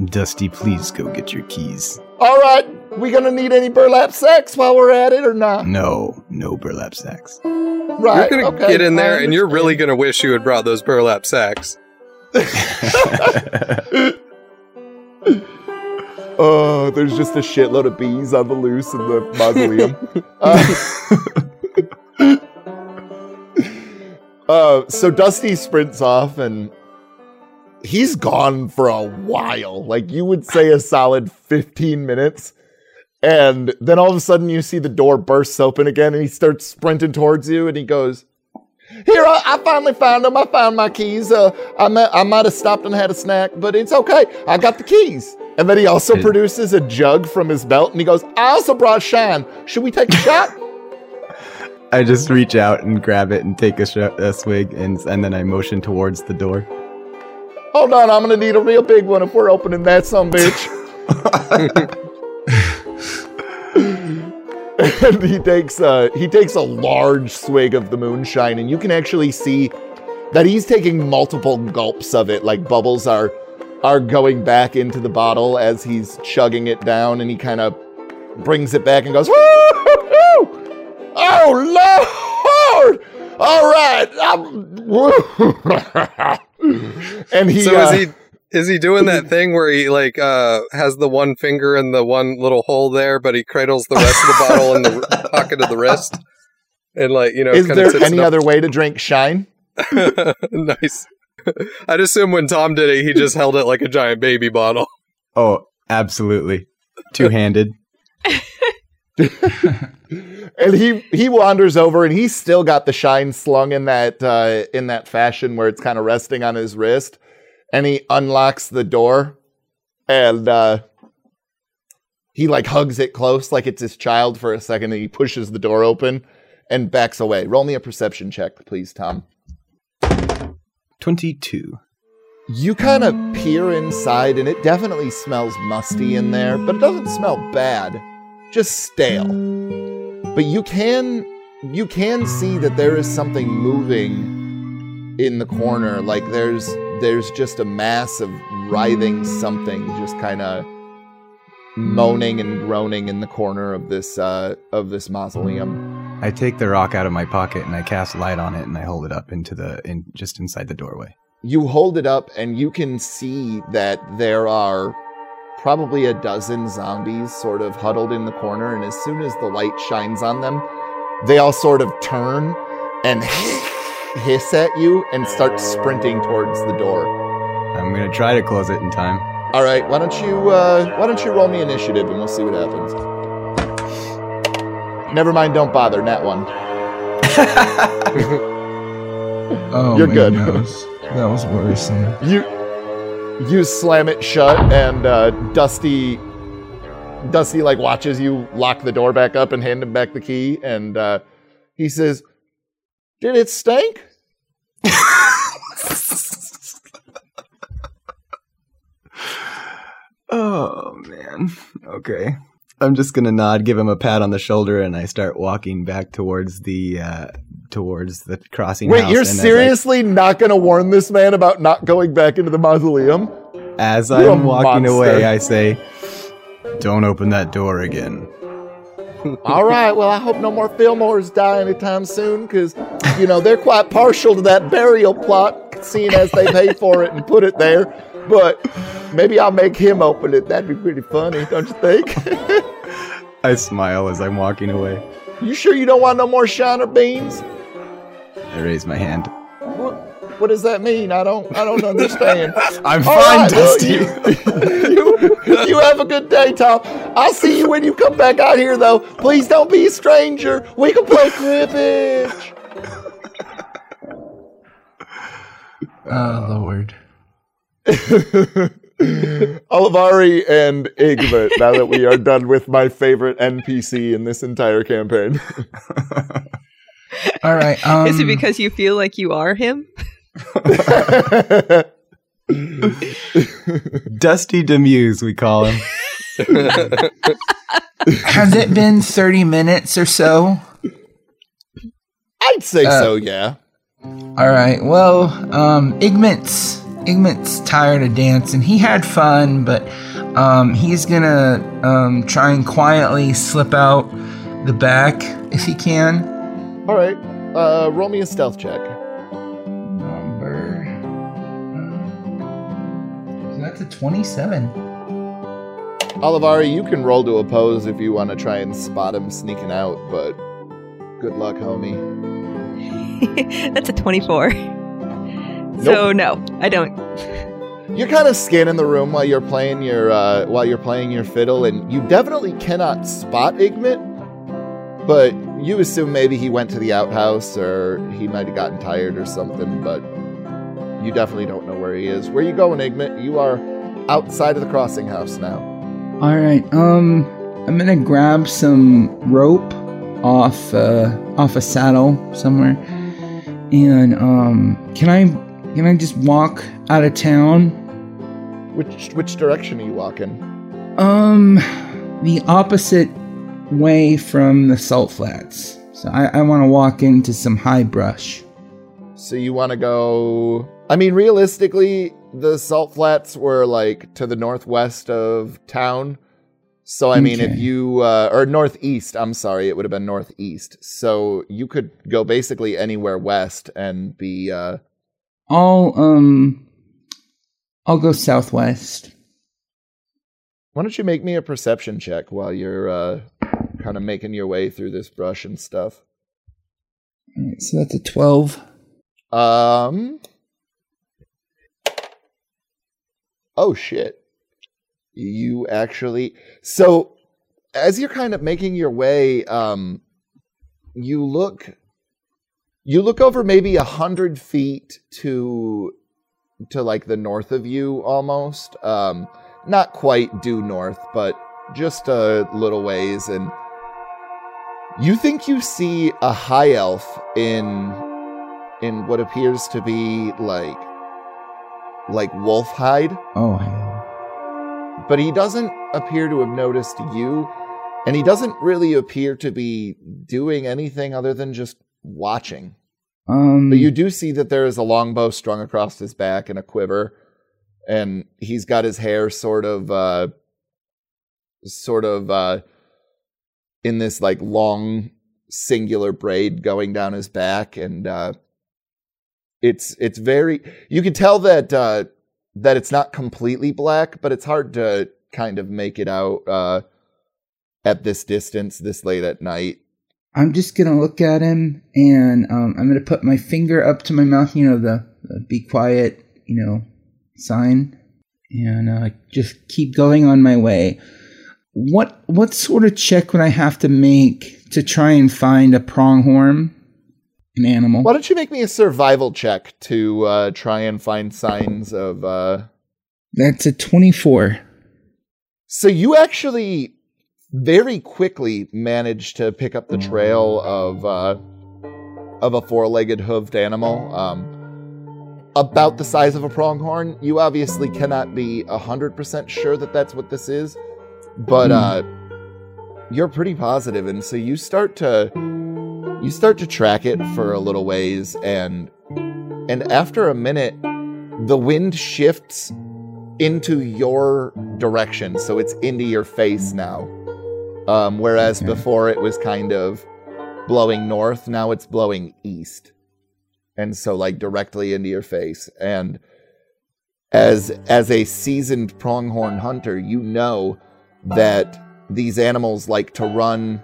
Dusty, please go get your keys. All right, we gonna need any burlap sacks while we're at it, or not? No burlap sacks. Right. You're gonna get in there, and you're really gonna wish you had brought those burlap sacks. Oh, there's just a shitload of bees on the loose in the mausoleum. So Dusty sprints off, and he's gone for a while. Like, you would say a solid 15 minutes. And then all of a sudden you see the door bursts open again, and he starts sprinting towards you, and he goes, "Here, I finally found them. I found my keys. I might have stopped and had a snack, but it's okay. I got the keys." And then he also produces a jug from his belt, and he goes, "I also brought shine. Should we take a shot?" I just reach out and grab it and take a swig, and then I motion towards the door. Hold on, I'm going to need a real big one if we're opening that sumbitch. And he takes a large swig of the moonshine, and you can actually see that he's taking multiple gulps of it. Like, bubbles are going back into the bottle as he's chugging it down, and he kind of brings it back and goes, "Woo-hoo-hoo! Oh, Lord! All right." And he. So is he doing that thing where he has the one finger in the one little hole there, but he cradles the rest of the bottle in the pocket of the wrist? And is there any other way to drink shine? Nice. I'd assume when Tom did it, he just held it like a giant baby bottle. Oh, absolutely. Two-handed. And he wanders over, and he's still got the shine slung in that fashion where it's kind of resting on his wrist, and he unlocks the door, and he hugs it close like it's his child for a second, and he pushes the door open and backs away. Roll me a perception check, please, Tom. 22. You kind of peer inside, and it definitely smells musty in there, but it doesn't smell bad. Just stale. But you can see that there is something moving in the corner. Like, there's just a mass of writhing something just kind of moaning and groaning in the corner of this mausoleum. I take the rock out of my pocket, and I cast light on it, and I hold it up just inside the doorway. You hold it up, and you can see that there are probably a dozen zombies sort of huddled in the corner, and as soon as the light shines on them, they all sort of turn and hiss at you and start sprinting towards the door. I'm gonna try to close it in time. All right, why don't you roll me initiative, and we'll see what happens. Never mind, don't bother. Nat one. Oh, you're good. That was worse. You slam it shut, and Dusty like watches you lock the door back up and hand him back the key, and he says, "Did it stink?" Oh man. Okay. I'm just gonna nod, give him a pat on the shoulder, and I start walking back towards the crossing. Wait, house, you're seriously not gonna warn this man about not going back into the mausoleum? As I'm walking away, I say, "Don't open that door again." All right. Well, I hope no more Fillmores die anytime soon, because they're quite partial to that burial plot, seeing as they paid for it and put it there. But maybe I'll make him open it. That'd be pretty funny, don't you think? I smile as I'm walking away. You sure you don't want no more shiner beans? I raise my hand. What does that mean? I don't understand. I'm fine, right, Dusty. You have a good day, Tom. I'll see you when you come back out here, though. Please don't be a stranger. We can play cribbage. Oh, Lord. Olivari and Igvet, now that we are done with my favorite NPC in this entire campaign. All right. Is it because you feel like you are him? Dusty Demuse, we call him. Has it been 30 minutes or so? I'd say so, yeah. All right. Well, Igmet's tired of dancing. He had fun, but he's gonna try and quietly slip out the back if he can. All right, roll me a stealth check. So that's a 27. Olivari, you can roll to oppose if you want to try and spot him sneaking out, but good luck, homie. That's a 24. Nope. So no, I don't. You're kind of scanning the room while you're playing your fiddle, and you definitely cannot spot Igmet. But you assume maybe he went to the outhouse, or he might have gotten tired or something. But you definitely don't know where he is. Where are you going, Igmet? You are outside of the crossing house now. All right. I'm gonna grab some rope off a saddle somewhere, and Can I just walk out of town? Which direction are you walking? The opposite way from the salt flats. So I want to walk into some high brush. So you want to go... I mean, realistically, the salt flats were, like, to the northwest of town. So, I mean, if you... or northeast, I'm sorry. It would have been northeast. So you could go basically anywhere west and be... I'll go southwest. Why don't you make me a perception check while you're kind of making your way through this brush and stuff? All right, so that's a 12. Oh shit! You actually. So as you're kind of making your way, you look. You look over maybe 100 feet to like the north of you almost. Not quite due north, but just a little ways. And you think you see a high elf in what appears to be like wolf hide. Oh, yeah. But he doesn't appear to have noticed you, and he doesn't really appear to be doing anything other than just watching. But you do see that there is a longbow strung across his back and a quiver, and he's got his hair sort of in this like long singular braid going down his back, and it's very, you can tell that it's not completely black, but it's hard to kind of make it out at this distance this late at night. I'm just going to look at him, and I'm going to put my finger up to my mouth, the be quiet, sign, and just keep going on my way. What sort of check would I have to make to try and find a pronghorn, an animal? Why don't you make me a survival check to try and find signs of... That's a 24. So you actually very quickly managed to pick up the trail of a four-legged hoofed animal about the size of a pronghorn. You obviously cannot be 100% sure that that's what this is, but you're pretty positive, and so you start to track it for a little ways, and after a minute, the wind shifts into your direction, so it's into your face now. Whereas before it was kind of blowing north, now it's blowing east, and so like directly into your face. And as a seasoned pronghorn hunter, you know that these animals like to run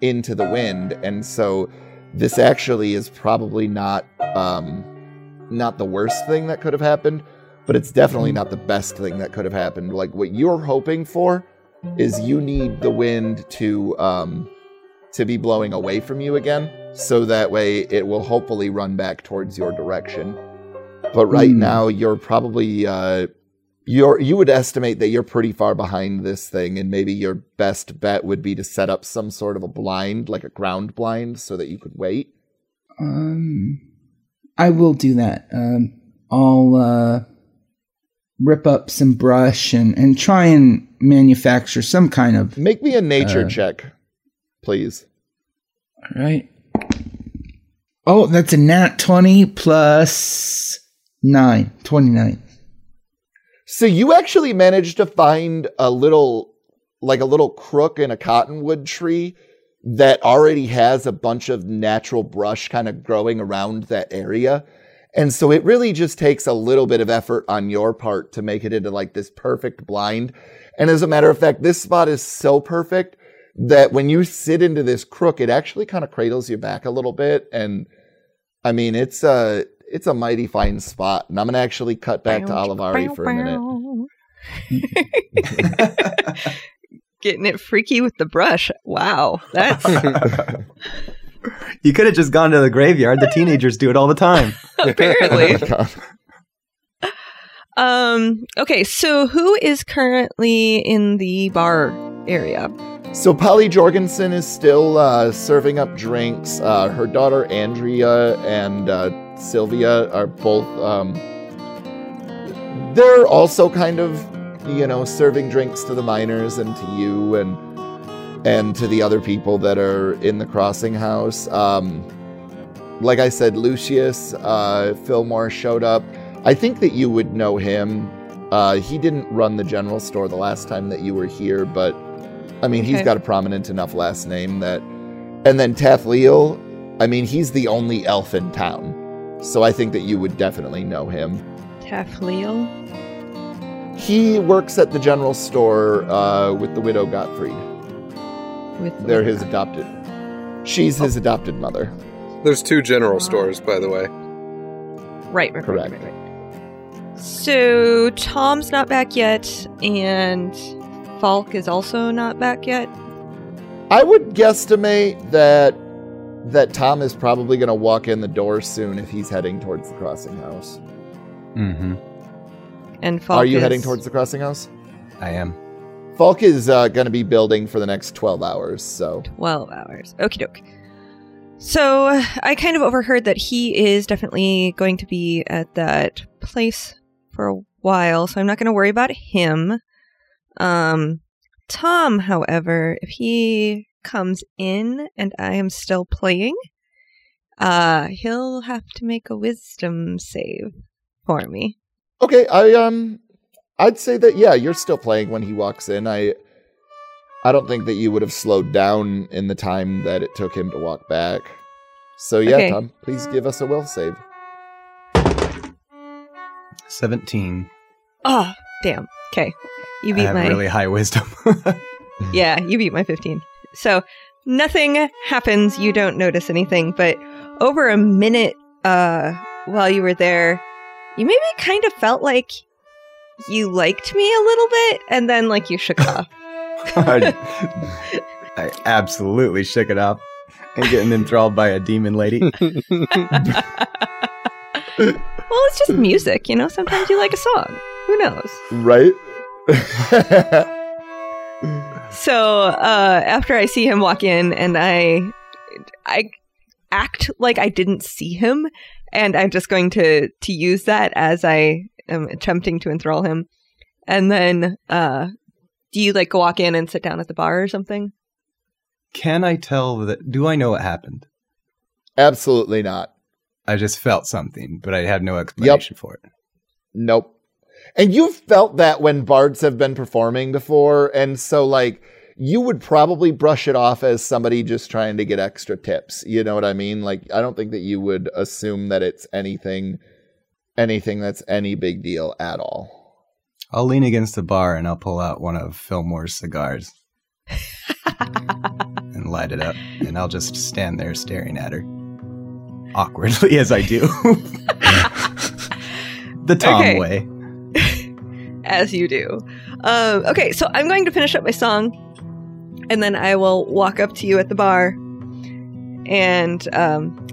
into the wind, and so this actually is probably not the worst thing that could have happened, but it's definitely not the best thing that could have happened. Like, what you're hoping for is you need the wind to be blowing away from you again, so that way it will hopefully run back towards your direction. But right now, you're probably... You would estimate that you're pretty far behind this thing, and maybe your best bet would be to set up some sort of a blind, like a ground blind, so that you could wait. I will do that. I'll rip up some brush and try and manufacture some kind of... Make me a nature check, please. All right. Oh, that's a nat 20 plus 9, 29. So you actually managed to find a little crook in a cottonwood tree that already has a bunch of natural brush kind of growing around that area. And so it really just takes a little bit of effort on your part to make it into like this perfect blind. And as a matter of fact, this spot is so perfect that when you sit into this crook, it actually kind of cradles you back a little bit. And I mean, it's a mighty fine spot, and I'm going to actually cut back to Olivari for a minute. Getting it freaky with the brush. Wow. That's... You could have just gone to the graveyard. The teenagers do it all the time. Apparently. Okay, so who is currently in the bar area? So Polly Jorgensen is still serving up drinks. Her daughter Andrea and Sylvia are both, they're also kind of, serving drinks to the miners and to you and to the other people that are in the crossing house. Like I said, Lucius Fillmore showed up. I think that you would know him. He didn't run the general store the last time that you were here, but I mean, He's got a prominent enough last name that, and then Tathleel, I mean, he's the only elf in town. So I think that you would definitely know him. Tathleel? He works at the general store with the Widow Gottfried. They're his adopted. She's his adopted mother. There's two general stores, by the way. Right. Correct. Right. So Tom's not back yet, and Falk is also not back yet? I would guesstimate that Tom is probably going to walk in the door soon if he's heading towards the crossing house. Mm-hmm. And Falk Are you heading towards the crossing house? I am. Falk is going to be building for the next 12 hours, so... 12 hours. Okie doke. So, I kind of overheard that he is definitely going to be at that place for a while, so I'm not going to worry about him. Tom, however, if he... comes in and I am still playing, he'll have to make a wisdom save for me. Okay, I'd say that you're still playing when he walks in. I don't think that you would have slowed down in the time that it took him to walk back. So okay. Tom, please give us a will save. 17. Oh, damn. Okay. You beat my really high wisdom. Yeah, you beat my 15. So nothing happens. You don't notice anything. But over a minute while you were there, you maybe kind of felt like you liked me a little bit. And then like you shook off. God. I absolutely shook it up. And getting enthralled by a demon lady. Well, it's just music, you know? Sometimes you like a song. Who knows? Right? So, after I see him walk in, and I act like I didn't see him, and I'm just going to use that as I am attempting to enthrall him. And then, do you, like, walk in and sit down at the bar or something? Can I tell that? Do I know what happened? Absolutely not. I just felt something, but I had no explanation for it. Nope. And you've felt that when bards have been performing before, and so, like, you would probably brush it off as somebody just trying to get extra tips. You know what I mean? Like, I don't think that you would assume that it's anything that's any big deal at all. I'll lean against the bar, and I'll pull out one of Fillmore's cigars. And light it up, and I'll just stand there staring at her awkwardly as I do. The Tom way, as you do. Okay, so I'm going to finish up my song, and then I will walk up to you at the bar, and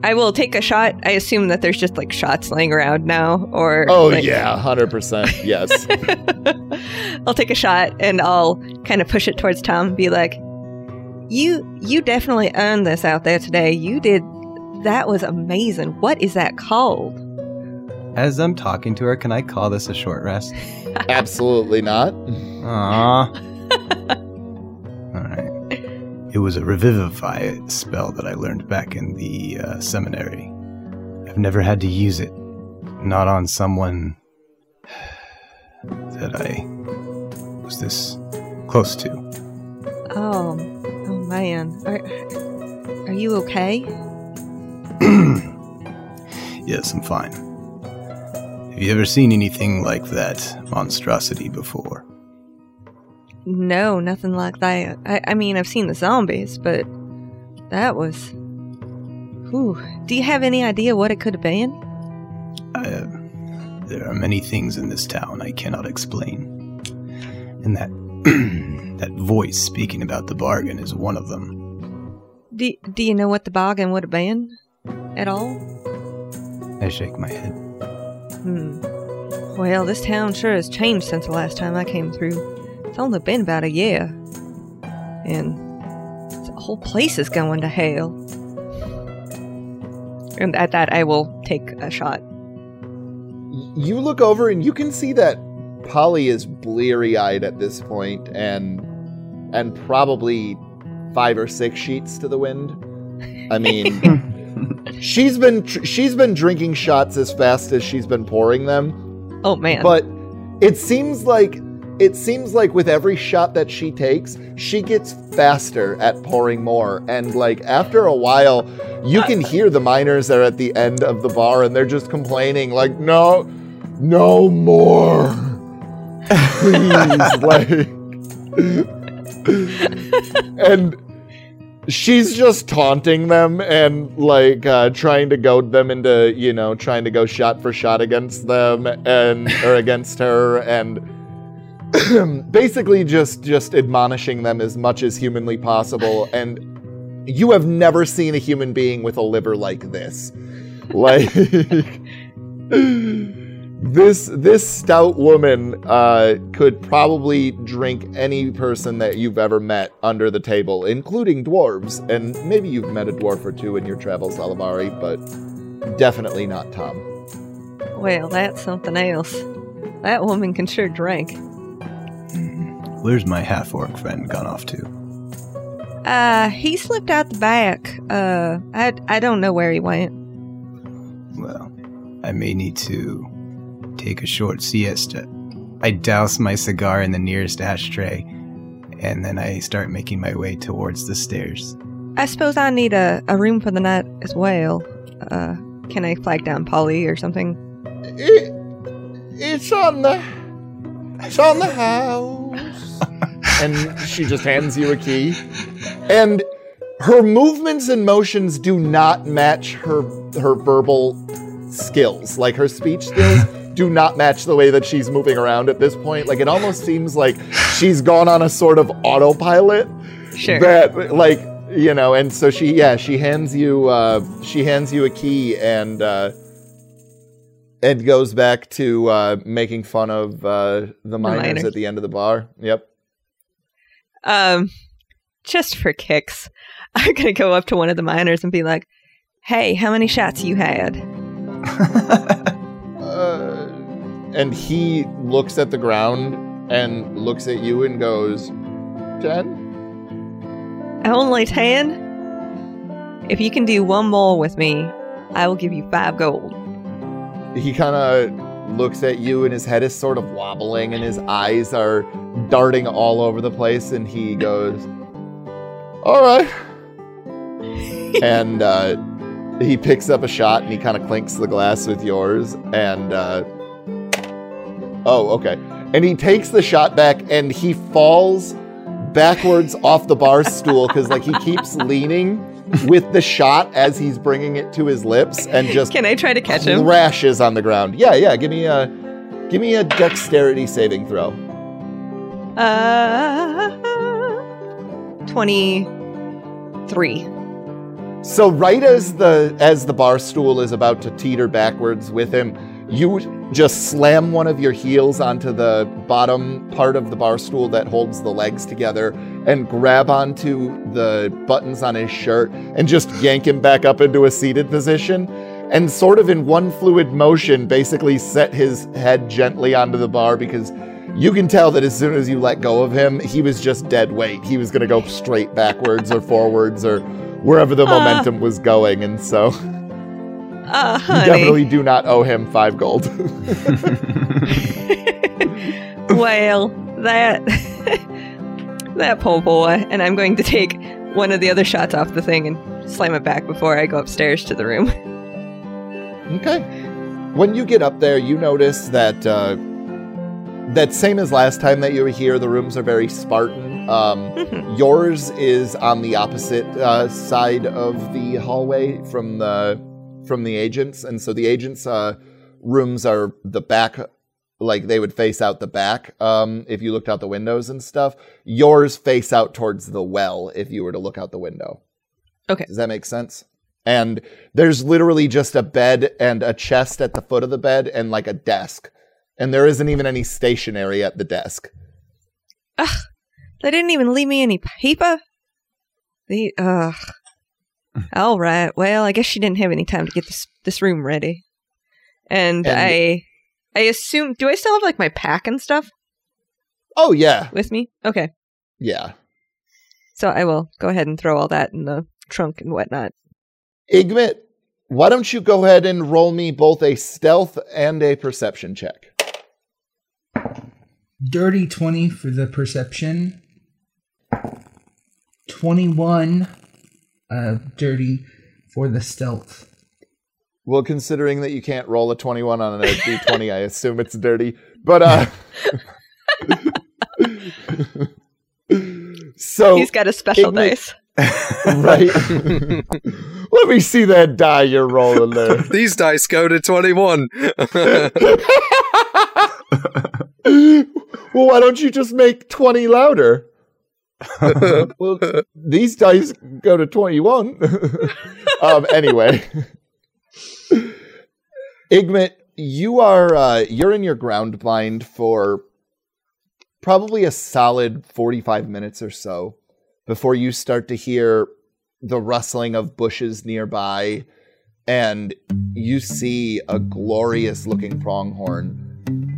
I will take a shot. I assume that there's just like shots laying around now, or 100%, yes. I'll take a shot, and I'll kind of push it towards Tom and be like, You definitely earned this out there today. You did. That was amazing. What is that called? As I'm talking to her, can I call this a short rest? Absolutely not. Aww. All right. It was a Revivify spell that I learned back in the seminary. I've never had to use it. Not on someone that I was this close to. Oh, man, are you okay? Yes, I'm fine. Have you ever seen anything like that monstrosity before? No, nothing like that. I mean, I've seen the zombies, but that was... Whew. Do you have any idea what it could have been? There are many things in this town I cannot explain. And that voice speaking about the bargain is one of them. Do you know what the bargain would have been at all? I shake my head. Well, this town sure has changed since the last time I came through. It's only been about a year. And the whole place is going to hell. And at that, I will take a shot. You look over and you can see that Polly is bleary-eyed at this point, and probably 5 or 6 sheets to the wind. I mean, she's been drinking shots as fast as she's been pouring them. Oh man! But it seems like with every shot that she takes, she gets faster at pouring more, and like after a while, you can hear the miners that are at the end of the bar, and they're just complaining like, no more. Please, like, and she's just taunting them and like trying to goad them into, you know, trying to go shot for shot against them and or against her, and basically just admonishing them as much as humanly possible. And you have never seen a human being with a liver like this, like. This stout woman could probably drink any person that you've ever met under the table, including dwarves. And maybe you've met a dwarf or two in your travels, Olivari, but definitely not Tom. Well, that's something else. That woman can sure drink. Where's my half-orc friend gone off to? He slipped out the back. I don't know where he went. Well, I may need to... take a short siesta. I douse my cigar in the nearest ashtray, and then I start making my way towards the stairs. I suppose I need a room for the night as well. Can I flag down Polly or something? It's on the house. And she just hands you a key. And her movements and motions do not match her verbal skills, like her speech skills. do not match the way that she's moving around at this point. Like, it almost seems like she's gone on a sort of autopilot. Sure. That, like, you know, and so she hands you a key and goes back to making fun of the miners at the end of the bar. Yep. Just for kicks, I'm gonna go up to one of the miners and be like, "Hey, how many shots you had?" And he looks at the ground and looks at you and goes, 10? Only 10? If you can do one more with me, I will give you 5 gold. He kind of looks at you and his head is sort of wobbling and his eyes are darting all over the place, and he goes, all right. And he picks up a shot and he kind of clinks the glass with yours and oh, okay. And he takes the shot back and he falls backwards off the bar stool because, like, he keeps leaning with the shot as he's bringing it to his lips and just Can I try to catch him? Crashes on the ground. Yeah. Give me a dexterity saving throw. 23. So right as the bar stool is about to teeter backwards with him, you just slam one of your heels onto the bottom part of the bar stool that holds the legs together and grab onto the buttons on his shirt and just yank him back up into a seated position and sort of in one fluid motion basically set his head gently onto the bar, because you can tell that as soon as you let go of him, he was just dead weight. He was going to go straight backwards or forwards or wherever the momentum was going, and so you definitely do not owe him 5 gold. Well, that poor boy. And I'm going to take one of the other shots off the thing and slam it back before I go upstairs to the room. Okay. When you get up there, you notice that that same as last time that you were here, the rooms are very Spartan. Yours is on the opposite side of the hallway from the agents, and so the agents' rooms are the back, like they would face out the back if you looked out the windows and stuff. Yours face out towards the well if you were to look out the window. Okay. Does that make sense? And there's literally just a bed and a chest at the foot of the bed and like a desk. And there isn't even any stationery at the desk. Ugh. They didn't even leave me any paper? Ugh. All right. Well, I guess she didn't have any time to get this room ready. And I assume... Do I still have, like, my pack and stuff? Oh, yeah. With me? Okay. Yeah. So I will go ahead and throw all that in the trunk and whatnot. Igmit, why don't you go ahead and roll me both a stealth and a perception check? Dirty 20 for the perception. 21... dirty for the stealth. Well, considering that you can't roll a 21 on a d20, I assume it's dirty. But, so... He's got a special dice. Right? Let me see that die you're rolling there. These dice go to 21. Well, why don't you just make 20 louder? Well, these dice go to 21. Anyway, Igmit, you are you're in your ground blind for probably a solid 45 minutes or so before you start to hear the rustling of bushes nearby, and you see a glorious looking pronghorn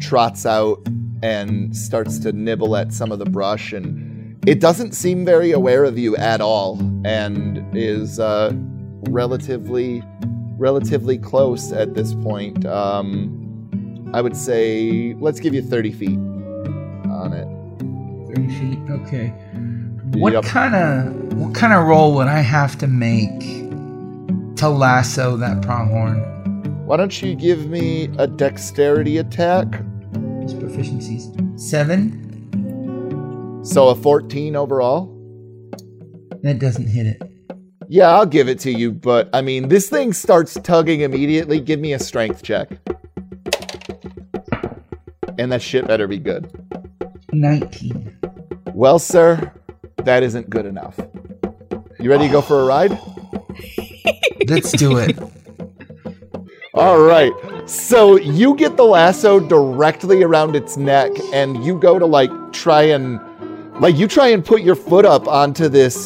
trots out and starts to nibble at some of the brush, and it doesn't seem very aware of you at all, and is relatively close at this point. I would say, let's give you 30 feet on it. 30 feet, okay. What kind of roll would I have to make to lasso that pronghorn? Why don't you give me a dexterity attack? His proficiencies. 7. So a 14 overall? That doesn't hit it. Yeah, I'll give it to you, but, I mean, this thing starts tugging immediately. Give me a strength check. and that shit better be good. 19. Well, sir, that isn't good enough. You ready to go for a ride? Let's do it. All right. So you get the lasso directly around its neck, and you go to try and put your foot up onto this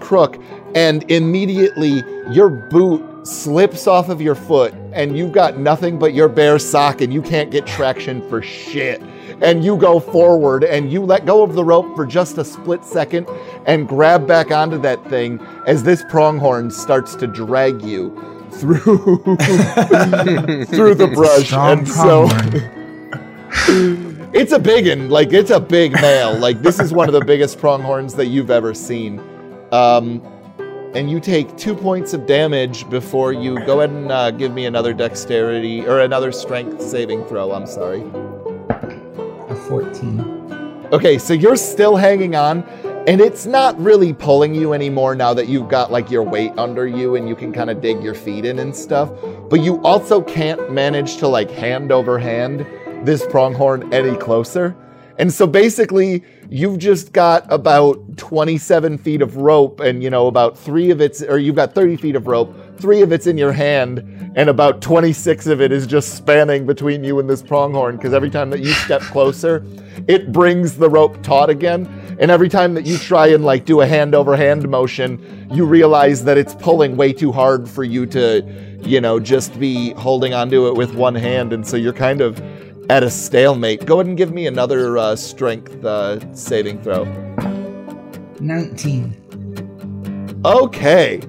crook, and immediately your boot slips off of your foot, and you've got nothing but your bare sock, and you can't get traction for shit. And you go forward, and you let go of the rope for just a split second and grab back onto that thing as this pronghorn starts to drag you through the brush. Strong and pronghorn. So it's a biggin, it's a big male. This is one of the biggest pronghorns that you've ever seen. And you take 2 points of damage before you go ahead and give me another dexterity or another strength saving throw. I'm sorry. A 14. Okay, so you're still hanging on, and it's not really pulling you anymore now that you've got your weight under you and you can kind of dig your feet in and stuff. But you also can't manage to hand over hand this pronghorn any closer. And so basically, you've just got about 27 feet of rope and, about 30 feet of rope, 3 of it's in your hand, and about 26 of it is just spanning between you and this pronghorn, because every time that you step closer, it brings the rope taut again. And every time that you try and, do a hand-over-hand motion, you realize that it's pulling way too hard for you to, just be holding onto it with one hand. And so you're kind of at a stalemate. Go ahead and give me another strength saving throw. 19. Okay.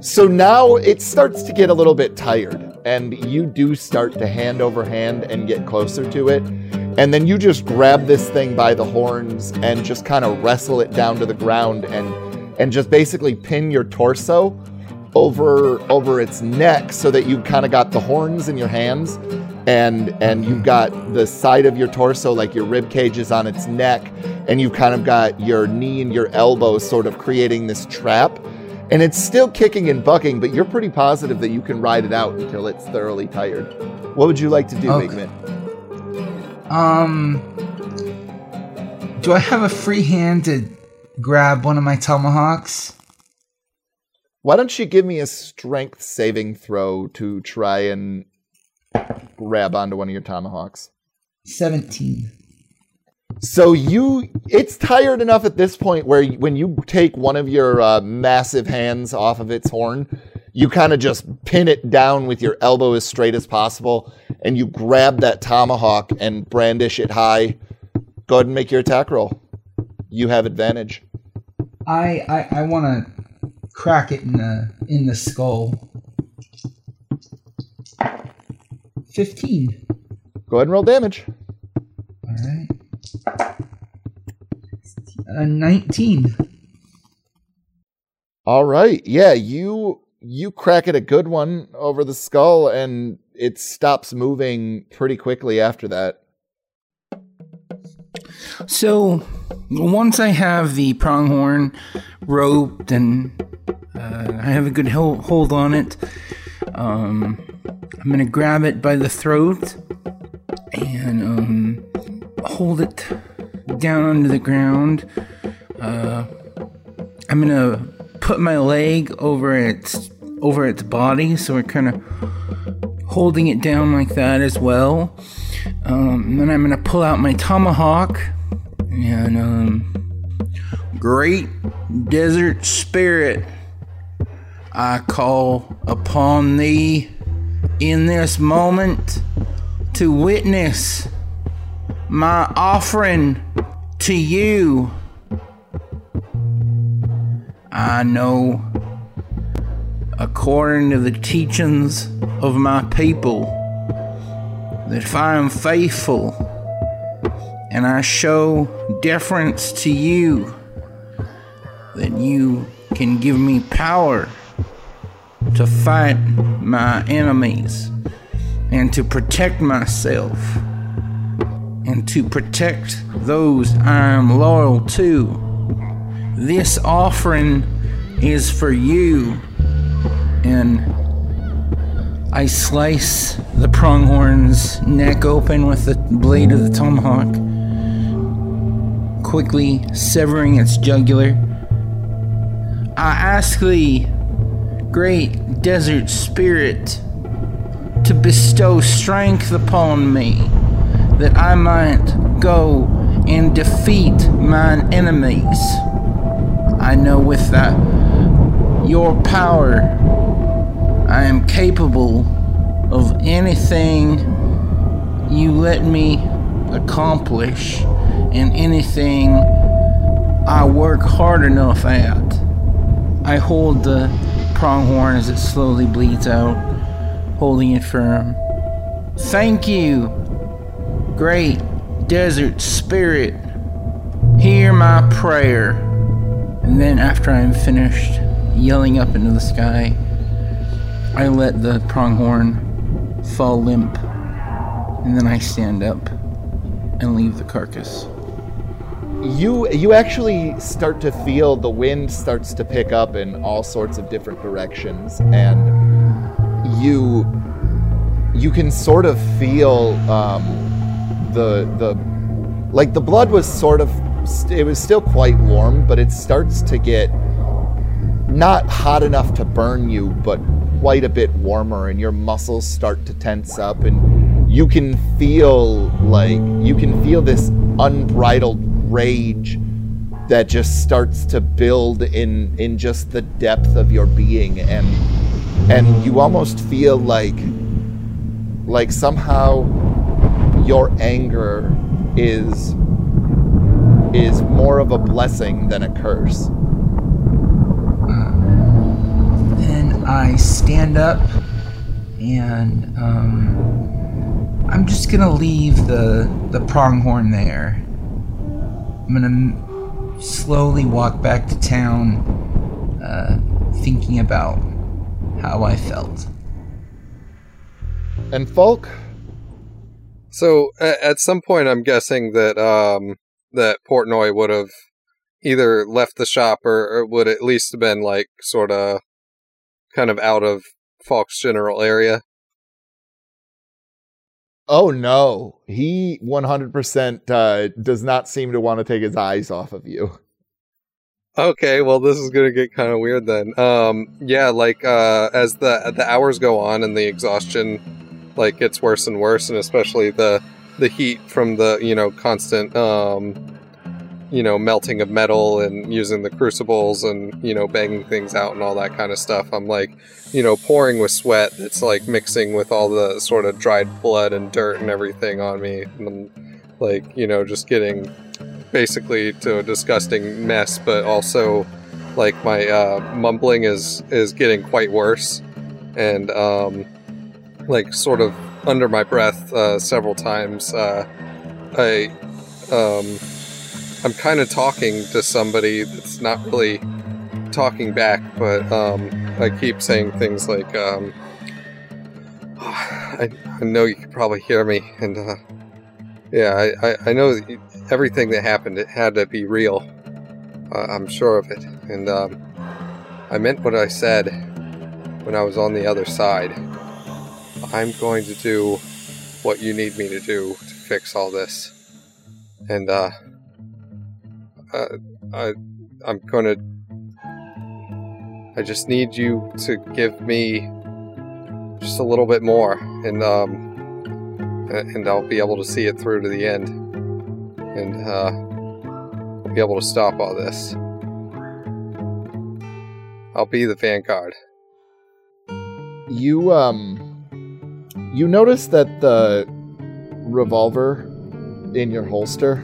So now it starts to get a little bit tired, and you do start to hand over hand and get closer to it. And then you just grab this thing by the horns and just kind of wrestle it down to the ground and just basically pin your torso over its neck so that you kind of got the horns in your hands. And you've got the side of your torso, your rib cage is on its neck, and you've kind of got your knee and your elbow sort of creating this trap. And it's still kicking and bucking, but you're pretty positive that you can ride it out until it's thoroughly tired. What would you like to do, okay, Big Man? Do I have a free hand to grab one of my tomahawks? Why don't you give me a strength saving throw to try and grab onto one of your tomahawks? 17. So it's tired enough at this point where when you take one of your massive hands off of its horn, you kind of just pin it down with your elbow as straight as possible, and you grab that tomahawk and brandish it high. Go ahead and make your attack roll. You have advantage. I want to crack it in the skull. 15. Go ahead and roll damage. All right. 19. All right. Yeah, you crack it a good one over the skull, and it stops moving pretty quickly after that. So once I have the pronghorn roped and I have a good hold on it, I'm going to grab it by the throat and hold it down onto the ground. I'm going to put my leg over its body, so we're kind of holding it down like that as well. And then I'm going to pull out my tomahawk and Great Desert Spirit, I call upon thee in this moment to witness my offering to you. I know, according to the teachings of my people, that if I am faithful and I show deference to you, that you can give me power to fight my enemies and to protect myself and to protect those I am loyal to. This offering is for you, and I slice the pronghorn's neck open with the blade of the tomahawk, quickly severing its jugular. I ask the great desert spirit to bestow strength upon me, that I might go and defeat mine enemies. I know with that your power I am capable of anything you let me accomplish, and anything I work hard enough at. I hold the pronghorn as it slowly bleeds out, holding it firm. Thank you, great desert spirit. Hear my prayer. And then after I'm finished yelling up into the sky, I let the pronghorn fall limp, and then I stand up and leave the carcass. You actually start to feel the wind starts to pick up in all sorts of different directions, and you can sort of feel like the blood was sort of, it was still quite warm, but it starts to get not hot enough to burn you, but quite a bit warmer, and your muscles start to tense up, and you can feel this unbridled rage that just starts to build in just the depth of your being, and you almost feel like somehow your anger is more of a blessing than a curse. Then I stand up, and I'm just gonna leave the pronghorn there. I'm gonna slowly walk back to town, thinking about how I felt. And Falk? So at some point, I'm guessing that Portnoy would have either left the shop or would at least have been like sort of kind of out of Falk's general area. Oh no, he 100% does not seem to want to take his eyes off of you. Okay, well this is going to get kind of weird then. As the hours go on and the exhaustion like gets worse and worse, and especially the heat from the, constant melting of metal and using the crucibles and, banging things out and all that kind of stuff. I'm like, pouring with sweat that's like mixing with all the sort of dried blood and dirt and everything on me. And I'm like, just getting basically to a disgusting mess, but also like my mumbling is getting quite worse. And like sort of under my breath several times, I'm kind of talking to somebody that's not really talking back, but I keep saying things like, I know you can probably hear me, and I know everything that happened, it had to be real. I'm sure of it, and I meant what I said when I was on the other side. I'm going to do what you need me to do to fix all this, and I just need you to give me just a little bit more, and I'll be able to see it through to the end, and be able to stop all this. I'll be the vanguard. You notice that the revolver in your holster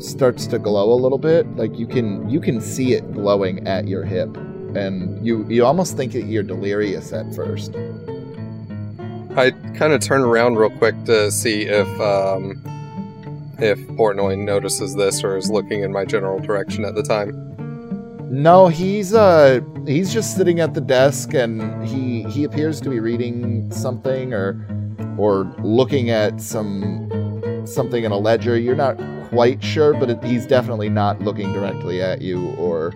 starts to glow a little bit. Like you can see it glowing at your hip, and you almost think that you're delirious at first. I kind of turn around real quick to see if Portnoy notices this or is looking in my general direction at the time. No, he's just sitting at the desk, and he appears to be reading something or looking at something in a ledger. You're not quite sure, but he's definitely not looking directly at you, or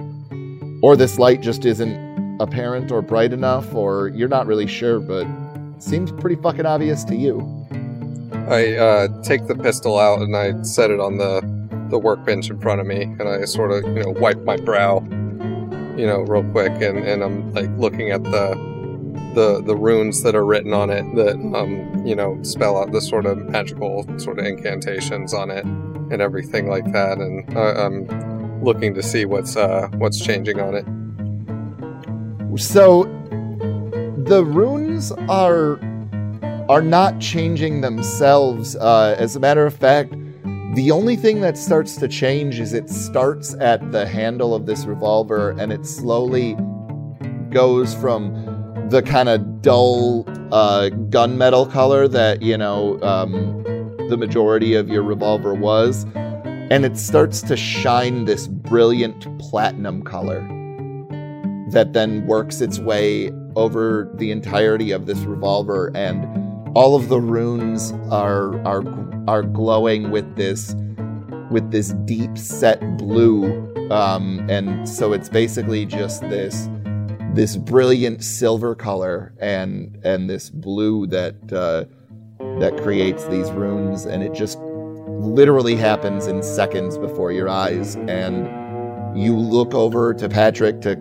this light just isn't apparent or bright enough, or you're not really sure, but Seems pretty fucking obvious to you. I take the pistol out and I set it on the workbench in front of me, and I sort of, you know, wipe my brow, you know, real quick, and I'm like looking at the runes that are written on it that you know, spell out the sort of magical sort of incantations on it and everything like that, and I'm looking to see what's changing on it. So the runes are not changing themselves. As a matter of fact, the only thing that starts to change is it starts at the handle of this revolver, and it slowly goes from the kind of dull gunmetal color that, you know, the majority of your revolver was, and it starts to shine this brilliant platinum color that then works its way over the entirety of this revolver, and all of the runes are glowing with this deep set blue, and so it's basically just this brilliant silver color and this blue that creates these runes, and it just literally happens in seconds before your eyes. And you look over to Patrick to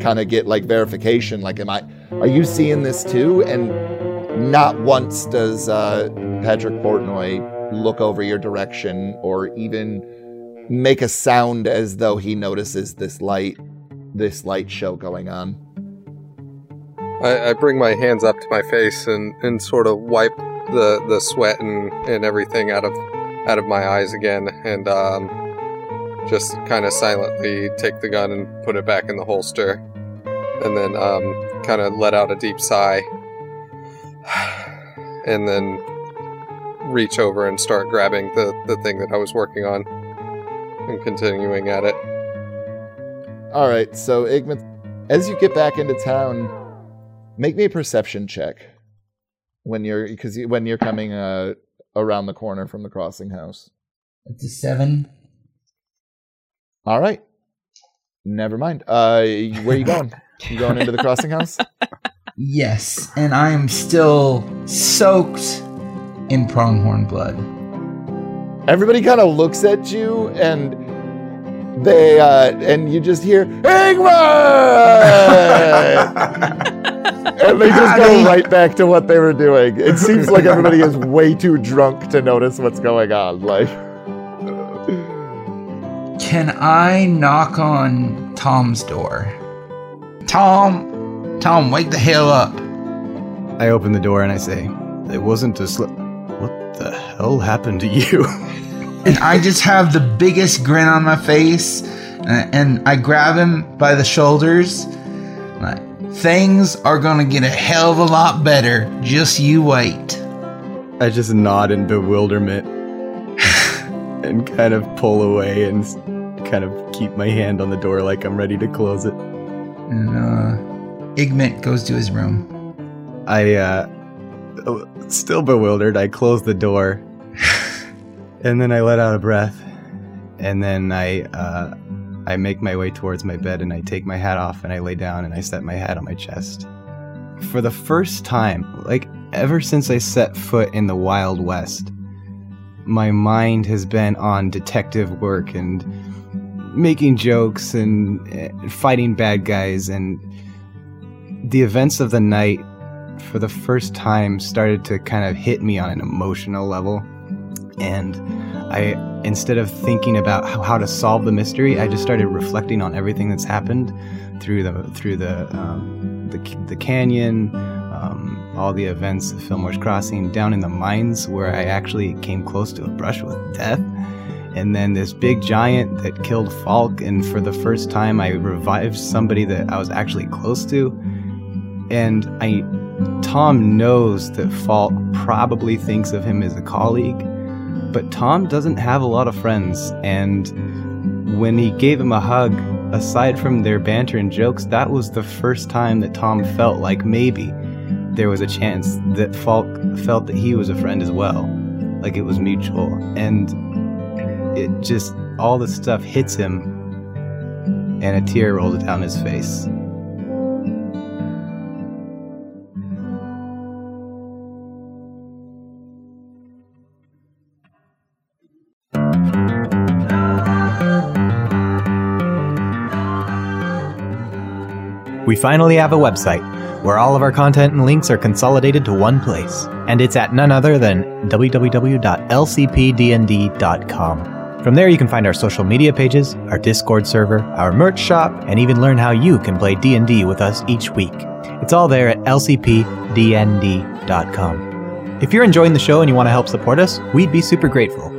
kind of get like verification, like, are you seeing this too? And not once does Patrick Portnoy look over your direction or even make a sound as though he notices this light show going on. I bring my hands up to my face and sort of wipe the sweat and everything out of my eyes again, and just kind of silently take the gun and put it back in the holster, and then kind of let out a deep sigh, and then reach over and start grabbing the thing that I was working on and continuing at it. All right, so Igmith, as you get back into town, make me a perception check when you're coming around the corner from the crossing house. It's a 7. All right. Never mind. Where are you going? You going into the crossing house? Yes, and I am still soaked in pronghorn blood. Everybody kind of looks at you, and they and you just hear Ingrid! And they just go right back to what they were doing. It seems like everybody is way too drunk to notice what's going on. Like, can I knock on Tom's door? Tom, wake the hell up. I open the door and I say, it wasn't a slip. What the hell happened to you? And I just have the biggest grin on my face, and I grab him by the shoulders. Like, things are gonna get a hell of a lot better. Just you wait. I just nod in bewilderment and kind of pull away and kind of keep my hand on the door like I'm ready to close it. And Igmit goes to his room. I still bewildered, I close the door and then I let out a breath, and then I make my way towards my bed, and I take my hat off and I lay down and I set my hat on my chest. For the first time, like ever since I set foot in the Wild West, my mind has been on detective work and making jokes and fighting bad guys, and the events of the night for the first time started to kind of hit me on an emotional level, and I, instead of thinking about how to solve the mystery, I just started reflecting on everything that's happened through the canyon, all the events of Fillmore's Crossing, down in the mines where I actually came close to a brush with death, and then this big giant that killed Falk, and for the first time I revived somebody that I was actually close to, and Tom knows that Falk probably thinks of him as a colleague, but Tom doesn't have a lot of friends, and when he gave him a hug, aside from their banter and jokes, that was the first time that Tom felt like maybe there was a chance that Falk felt that he was a friend as well, like it was mutual, and it just, all this stuff hits him, and a tear rolls down his face. We finally have a website where all of our content and links are consolidated to one place, and it's at none other than www.lcpdnd.com. From there you can find our social media pages, our Discord server, our merch shop, and even learn how you can play D&D with us each week. It's all there at lcpdnd.com. If you're enjoying the show and you want to help support us, we'd be super grateful.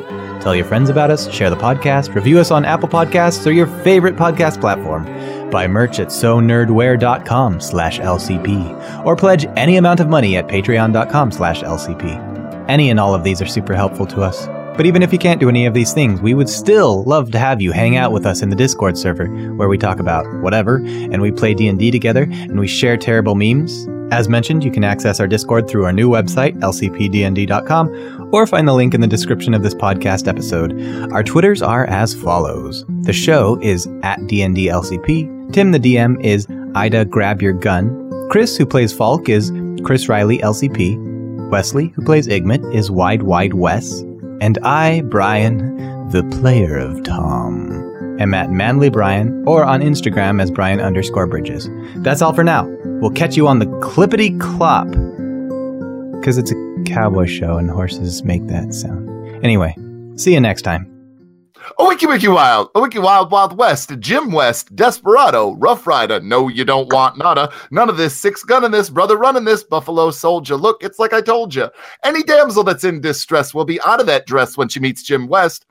Tell your friends about us, share the podcast, review us on Apple Podcasts or your favorite podcast platform. Buy merch at sonerdware.com/LCP or pledge any amount of money at patreon.com/LCP. Any and all of these are super helpful to us. But even if you can't do any of these things, we would still love to have you hang out with us in the Discord server where we talk about whatever and we play D&D together and we share terrible memes. As mentioned, you can access our Discord through our new website, lcpdnd.com, or find the link in the description of this podcast episode. Our Twitters are as follows. The show is at DNDLCP. Tim the DM is Ida Grab Your Gun. Chris, who plays Falk, is Chris Riley LCP. Wesley, who plays Igmit, is Wide Wide Wes. And I, Brian, the player of Tom, am at Manly Brian or on Instagram as Brian_Bridges. That's all for now. We'll catch you on the clippity clop, because it's a cowboy show and horses make that sound. Anyway, see you next time. Oh, Wiki Wild, oh, Wiki Wild Wild West, Jim West, Desperado, Rough Rider, No You Don't Want Nada, None of This, Six Gun in This, Brother Running This, Buffalo Soldier, Look, It's Like I Told You. Any damsel that's in distress will be out of that dress when she meets Jim West.